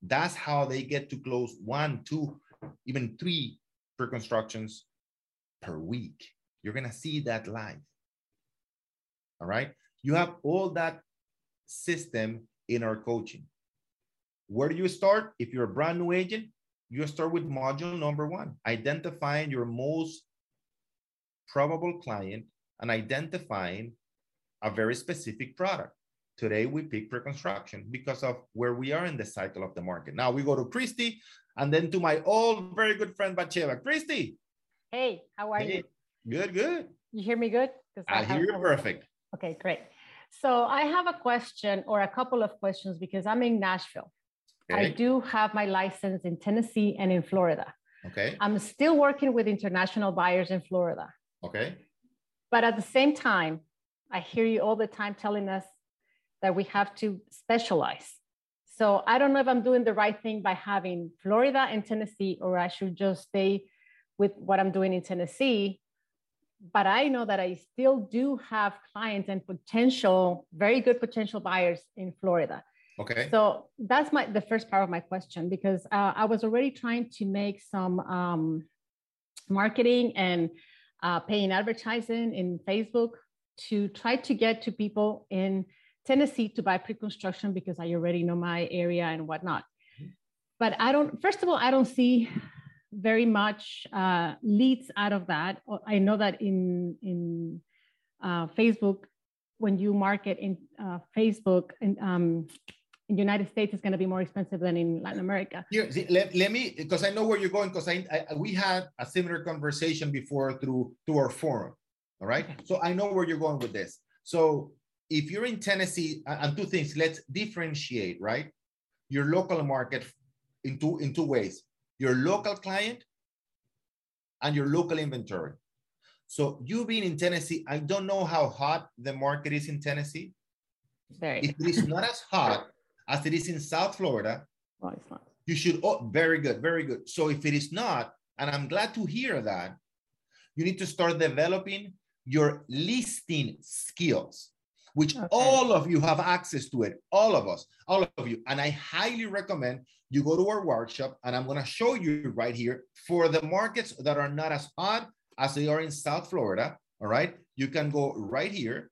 That's how they get to close one, two, even three pre-constructions per week. You're gonna see that live. All right. You have all that system in our coaching. Where do you start? If you're a brand new agent, you start with module number one, identifying your most probable client and identifying a very specific product. Today, we pick pre-construction because of where we are in the cycle of the market. Now we go to Prissy and then to my old, very good friend, Batsheva. Prissy. Hey, how are hey. you? Good, good. You hear me good? I, I hear you perfect. Okay, great. So I have a question or a couple of questions because I'm in Nashville. Okay. I do have my license in Tennessee and in Florida. Okay. I'm still working with international buyers in Florida. Okay. But at the same time, I hear you all the time telling us that we have to specialize. So I don't know if I'm doing the right thing by having Florida and Tennessee, or I should just stay with what I'm doing in Tennessee. But I know that I still do have clients and potential, very good potential buyers in Florida. Okay. So that's my the first part of my question, because uh, I was already trying to make some um, marketing and uh, paying advertising in Facebook to try to get to people in Tennessee to buy pre-construction, because I already know my area and whatnot. But I don't, first of all, I don't see very much uh, leads out of that. I know that in, in uh, Facebook, when you market in uh, Facebook in, um, in the United States, it's going to be more expensive than in Latin America. Here, let, let me, because I know where you're going, because I, I, we had a similar conversation before through, through our forum, all right? Okay. So I know where you're going with this. So if you're in Tennessee, and two things, let's differentiate, right? Your local market in two, in two ways. Your local client and your local inventory. So you being in Tennessee, I don't know how hot the market is in Tennessee. Very. If it is not as hot as it is in South Florida, well, it's not. You should, oh, very good, very good. So if it is not, and I'm glad to hear that, you need to start developing your listing skills, which okay. all of you have access to it, all of us, all of you. And I highly recommend you go to our workshop, and I'm going to show you right here for the markets that are not as hot as they are in South Florida. All right. You can go right here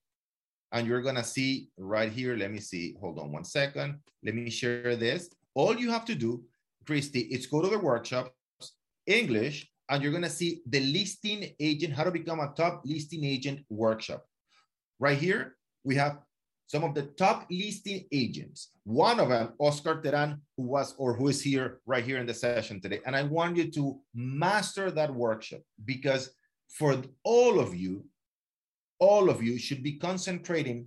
and you're going to see right here. Let me see. Hold on one second. Let me share this. All you have to do, Christy, is go to the workshops, English, and you're going to see the listing agent, how to become a top listing agent workshop. Right here, we have some of the top listing agents. One of them, Oscar Teran, who was or who is here right here in the session today. And I want you to master that workshop, because for all of you, all of you should be concentrating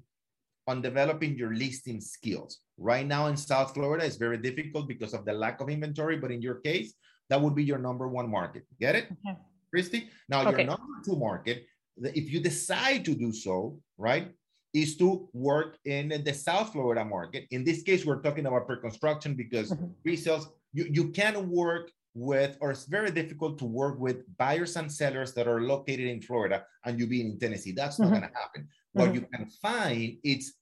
on developing your listing skills. Right now in South Florida, it's very difficult because of the lack of inventory, but in your case, that would be your number one market. Get it, okay. Christy? Now okay. your number two market, if you decide to do so, right, is to work in the South Florida market. In this case, we're talking about pre-construction because mm-hmm. resales, you, you can work with, or it's very difficult to work with buyers and sellers that are located in Florida and you being in Tennessee. That's not mm-hmm. gonna happen. What mm-hmm. you can find, it's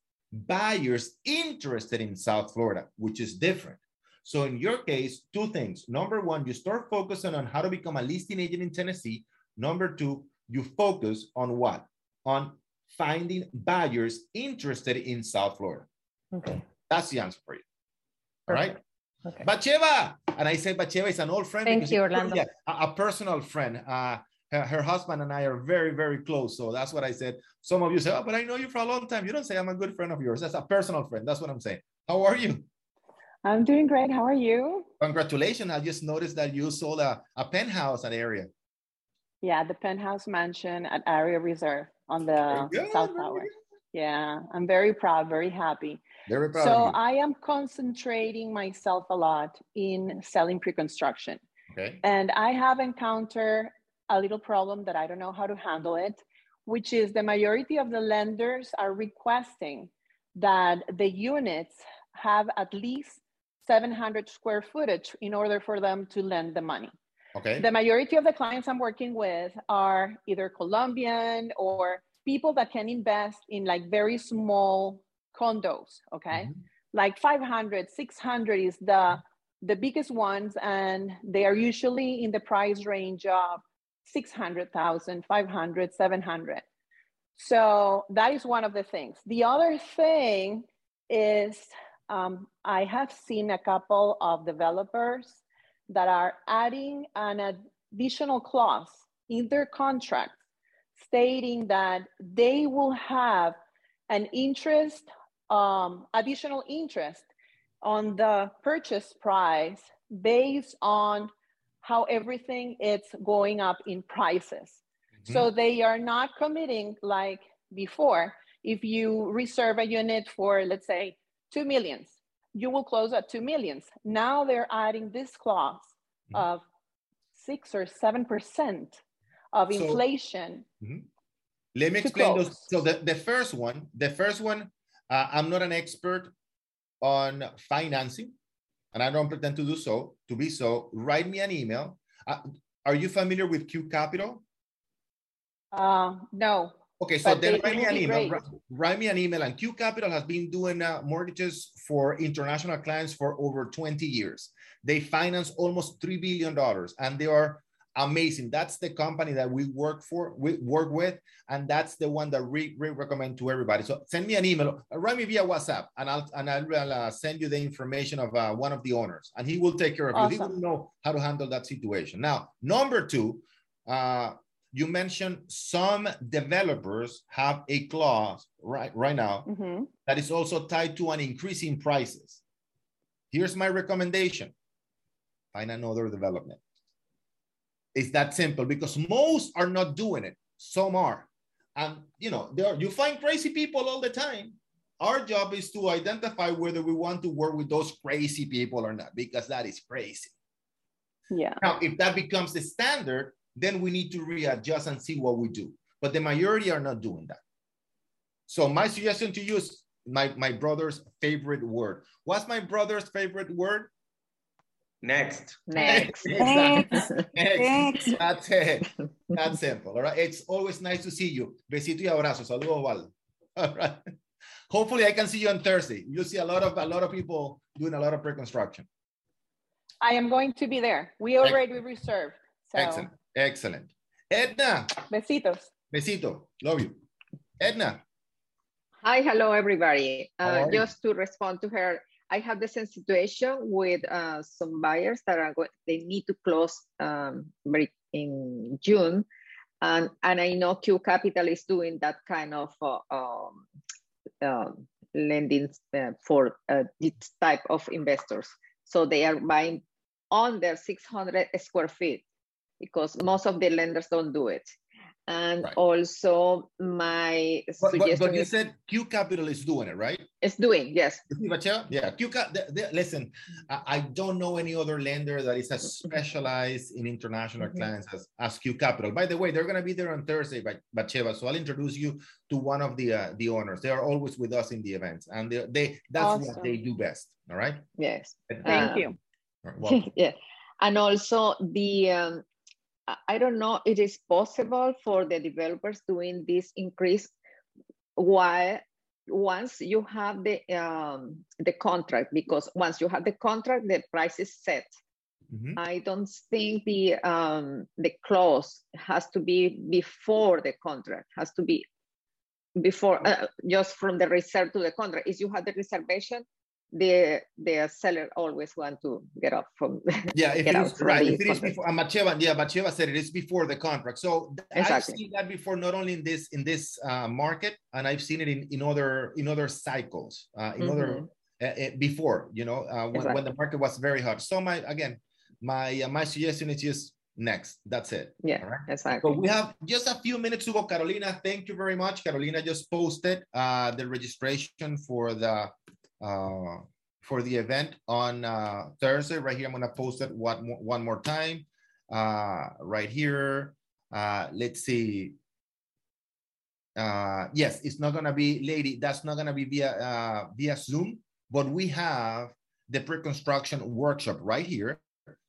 buyers interested in South Florida, which is different. So in your case, two things. Number one, you start focusing on how to become a listing agent in Tennessee. Number two, you focus on what? On finding buyers interested in South Florida. Okay. That's the answer for you. All Perfect. Right? Okay. Bacheva! And I say Bacheva is an old friend. Thank you, Orlando. A, a personal friend. Uh, her, her husband and I are very, very close. So that's what I said. Some of you say, oh, but I know you for a long time. You don't say I'm a good friend of yours. That's a personal friend. That's what I'm saying. How are you? I'm doing great. How are you? Congratulations. I just noticed that you sold a, a penthouse at Aria. Yeah, the penthouse mansion at Aria Reserve on the good, South Tower. Yeah, I'm very proud, very happy. Very proud. So I am concentrating myself a lot in selling pre-construction. Okay. And I have encountered a little problem that I don't know how to handle it, which is the majority of the lenders are requesting that the units have at least seven hundred square footage in order for them to lend the money. Okay. The majority of the clients I'm working with are either Colombian or people that can invest in like very small condos, okay? Mm-hmm. Like five hundred, six hundred is the, the biggest ones, and they are usually in the price range of six hundred thousand, five hundred, seven hundred. So that is one of the things. The other thing is um, I have seen a couple of developers that are adding an additional clause in their contract stating that they will have an interest, um, additional interest on the purchase price based on how everything is going up in prices. Mm-hmm. So they are not committing like before. If you reserve a unit for, let's say, two million, you will close at two million. Now they're adding this clause mm-hmm. of six or seven percent of inflation. So, mm-hmm. Let me explain close. those. So the, the first one, the first one, uh, I'm not an expert on financing, and I don't pretend to do so, to be so. Write me an email. Uh, are you familiar with Q Capital? Uh, no. Okay, so then write me an email. Write, write me an email. And Q Capital has been doing uh, mortgages for international clients for over twenty years. They finance almost three billion dollars, and they are amazing. That's the company that we work for, we work with, and that's the one that we, we recommend to everybody. So send me an email, write me via WhatsApp, and I'll and I'll uh, send you the information of uh, one of the owners, and he will take care of awesome. you. He will know how to handle that situation. Now, number two, uh, you mentioned some developers have a clause right right now mm-hmm. that is also tied to an increase in prices. Here's my recommendation: find another development. It's that simple, because most are not doing it. Some are. And, you know, there you find crazy people all the time. Our job is to identify whether we want to work with those crazy people or not, because that is crazy. Yeah. Now, if that becomes the standard, then we need to readjust and see what we do. But the majority are not doing that. So my suggestion to you is my, my brother's favorite word. What's my brother's favorite word? Next. Next. Next. Next. Next. That's it. That's simple. All right. It's always nice to see you. Besito y abrazo. Saludos, Val. All right. Hopefully I can see you on Thursday. You'll see a lot of a lot of people doing a lot of pre-construction. I am going to be there. We already Excellent. reserved. So. Excellent. Excellent. Edna. Besitos. Besito. Love you. Edna. Hi. Hello, everybody. Uh, just to respond to her, I have the same situation with uh, some buyers that are going, they need to close um, in June. And, and I know Q Capital is doing that kind of uh, um, uh, lending uh, for uh, this type of investors. So they are buying under six hundred square feet because most of the lenders don't do it. And right. also my but, suggestion but, but you is, said Q Capital is doing it, right? It's doing, yes. Yeah, Q Capital, listen, I, I don't know any other lender that is as specialized in international mm-hmm. clients as, as Q Capital. By the way, they're going to be there on Thursday, Bacheva, so I'll introduce you to one of the uh, the owners. They are always with us in the events, and they, they that's awesome. what they do best, all right? Yes, thank um, you. Well, yeah, and also the... Um, I don't know, it is possible for the developers doing this increase while once you have the um, the contract, because once you have the contract, the price is set. Mm-hmm. I don't think the um, the clause has to be before the contract, has to be before, uh, just from the reserve to the contract. If you have the reservation, the the seller always want to get up from yeah if it is, right if it is before and Bacheva, yeah Bacheva said it is before the contract, so exactly. I've seen that before, not only in this in this uh, market, and I've seen it in in other in other cycles uh, in mm-hmm. other uh, before, you know, uh, when, exactly. when the market was very hot. So my again my uh, my suggestion is just next, that's it. Yeah, all right? Exactly. So we have just a few minutes to go. Carolina, thank you very much. Carolina just posted uh, the registration for the Uh, for the event on uh, Thursday, right here. I'm gonna post it one more, one more time, uh, right here. Uh, let's see. Uh, yes, it's not gonna be, lady, that's not gonna be via uh, via Zoom, but we have the pre-construction workshop right here.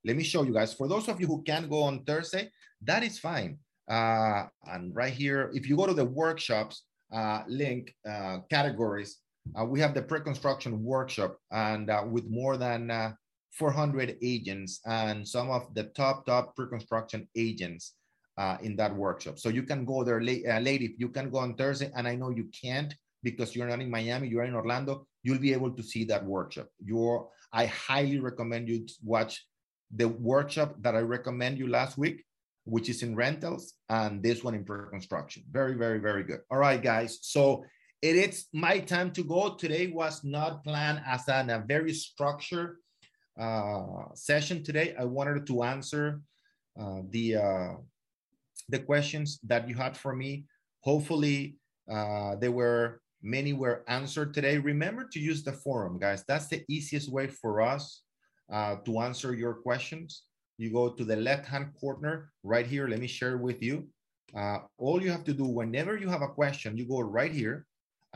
Let me show you guys. For those of you who can't go on Thursday, that is fine. Uh, and right here, if you go to the workshops uh, link uh, categories, Uh, we have the pre-construction workshop, and uh, with more than uh, four hundred agents and some of the top, top pre-construction agents uh, in that workshop. So you can go there, uh, lady, you can go on Thursday, and I know you can't because you're not in Miami, you're in Orlando, you'll be able to see that workshop. You're, I highly recommend you to watch the workshop that I recommend you last week, which is in rentals, and this one in pre-construction. Very, very, very good. All right, guys. So it is my time to go. Today was not planned as an, a very structured uh, session today. I wanted to answer uh, the, uh, the questions that you had for me. Hopefully, uh, there were many were answered today. Remember to use the forum, guys. That's the easiest way for us uh, to answer your questions. You go to the left-hand corner right here. Let me share with you. Uh, all you have to do whenever you have a question, you go right here.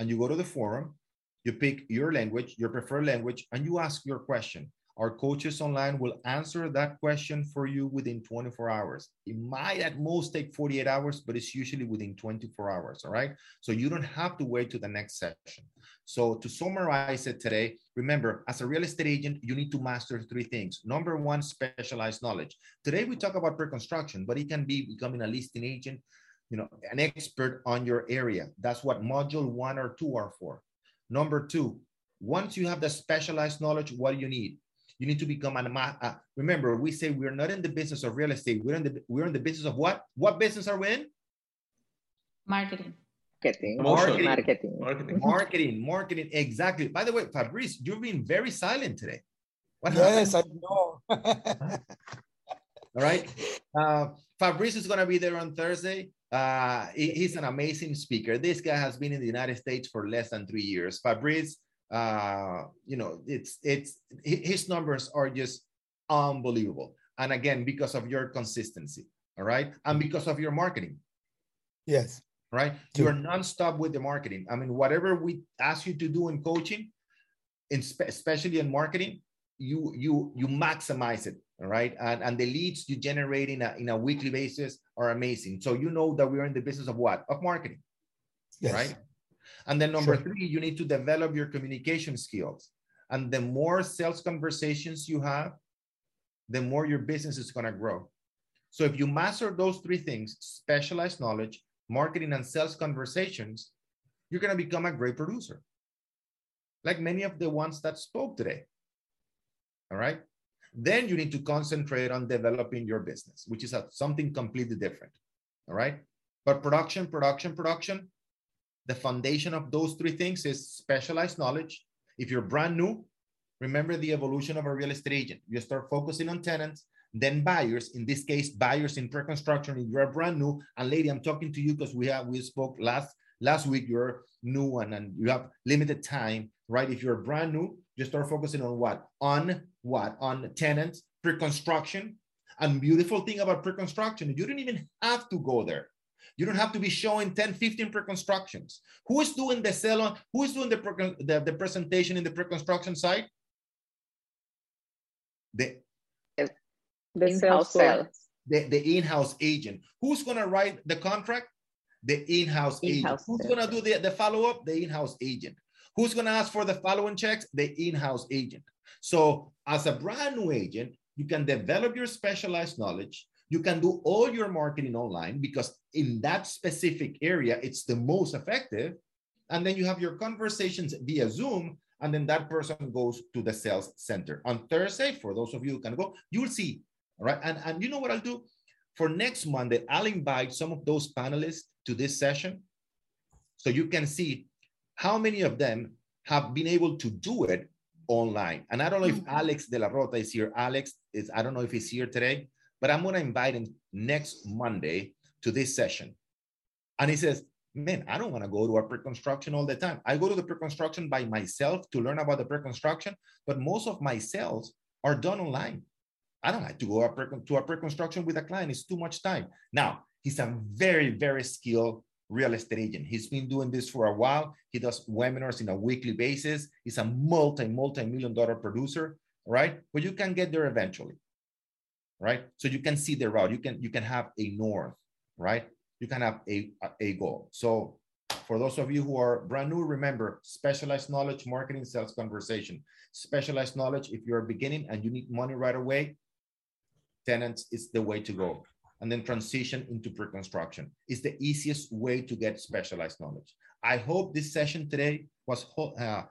And you go to the forum, you pick your language, your preferred language, and you ask your question. Our coaches online will answer that question for you within twenty-four hours. It might at most take forty-eight hours, but it's usually within twenty-four hours, all right? So you don't have to wait to the next session. So to summarize it today, remember, as a real estate agent, you need to master three things. Number one, specialized knowledge. Today we talk about pre-construction, but it can be becoming a listing agent, you know, an expert on your area. That's what module one or two are for. Number two, once you have the specialized knowledge, what do you need? You need to become an, uh, remember, we say we're not in the business of real estate. We're in the, we're in the business of what? What business are we in? Marketing. Marketing. Marketing. Marketing. Marketing. Marketing. Marketing. Exactly. By the way, Fabrice, you've been very silent today. What yes, happened? I know. All right. Uh, Fabrice is going to be there on Thursday. Uh, he's an amazing speaker. This guy has been in the United States for less than three years. Fabrice, uh, you know, it's, it's, his numbers are just unbelievable. And again, because of your consistency, all right? And because of your marketing. Yes. right? Dude. You're nonstop with the marketing. I mean, whatever we ask you to do in coaching, in spe- especially in marketing, you you you maximize it, all right? And, and the leads you generate in a, in a weekly basis are amazing. So you know that we are in the business of what? Of marketing, yes. right? And then number sure. three, you need to develop your communication skills. And the more sales conversations you have, the more your business is going to grow. So if you master those three things, specialized knowledge, marketing, and sales conversations, you're going to become a great producer, like many of the ones that spoke today. All right. Then you need to concentrate on developing your business, which is something completely different. All right. But production, production, production. The foundation of those three things is specialized knowledge. If you're brand new, remember the evolution of a real estate agent. You start focusing on tenants, then buyers. In this case, buyers in pre-construction. If you're brand new, and lady, I'm talking to you because we have we spoke last last week. You're new and, and you have limited time, right? If you're brand new, you start focusing on what? On what? On tenants, pre-construction. And beautiful thing about pre-construction, you don't even have to go there. You don't have to be showing ten, fifteen pre-constructions. Who is doing the sell on? Who is doing the, pre- the, the presentation in the pre-construction side? The, the in-house sales. The, the in-house agent. Who's going to write the contract? The in-house, in-house agent. Who's going to do the, the follow-up? The in-house agent. Who's going to ask for the following checks? The in-house agent. So as a brand new agent, you can develop your specialized knowledge. You can do all your marketing online because in that specific area, it's the most effective. And then you have your conversations via Zoom, and then that person goes to the sales center. On Thursday, for those of you who can go, you'll see, all right? And, and you know what I'll do? For next Monday, I'll invite some of those panelists to this session so you can see how many of them have been able to do it online. And I don't know if Alex De La Rota is here. Alex is, I don't know if he's here today, but I'm going to invite him next Monday to this session. And he says, man, I don't want to go to a pre-construction all the time. I go to the pre-construction by myself to learn about the pre-construction, but most of my sales are done online. I don't like to go to a pre-construction with a client. It's too much time. Now, he's a very, very skilled real estate agent. He's been doing this for a while. He does webinars on a weekly basis. He's a multi, multi-million dollar producer, right? But you can get there eventually. Right? So you can see the route. You can you can have a north, right? You can have a, a goal. So for those of you who are brand new, remember, specialized knowledge, marketing, sales conversation. Specialized knowledge, if you're beginning and you need money right away, tenants is the way to go. And then transition into pre-construction. It's the easiest way to get specialized knowledge. I hope this session today was uh,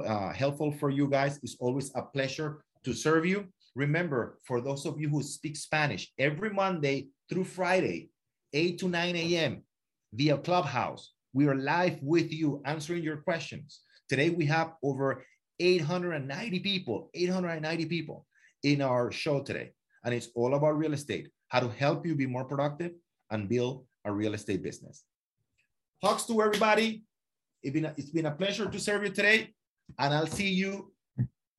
uh, helpful for you guys. It's always a pleasure to serve you. Remember, for those of you who speak Spanish, every Monday through Friday, eight to nine a.m. via Clubhouse, we are live with you answering your questions. Today, we have over eight hundred ninety people, eight hundred ninety people in our show today. And it's all about real estate, how to help you be more productive and build a real estate business. Hugs to everybody. It's been a, it's been a pleasure to serve you today. And I'll see you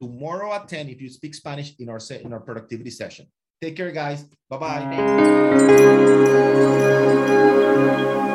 tomorrow at ten, if you speak Spanish, in our se- in our productivity session. Take care, guys. Bye-bye. Bye.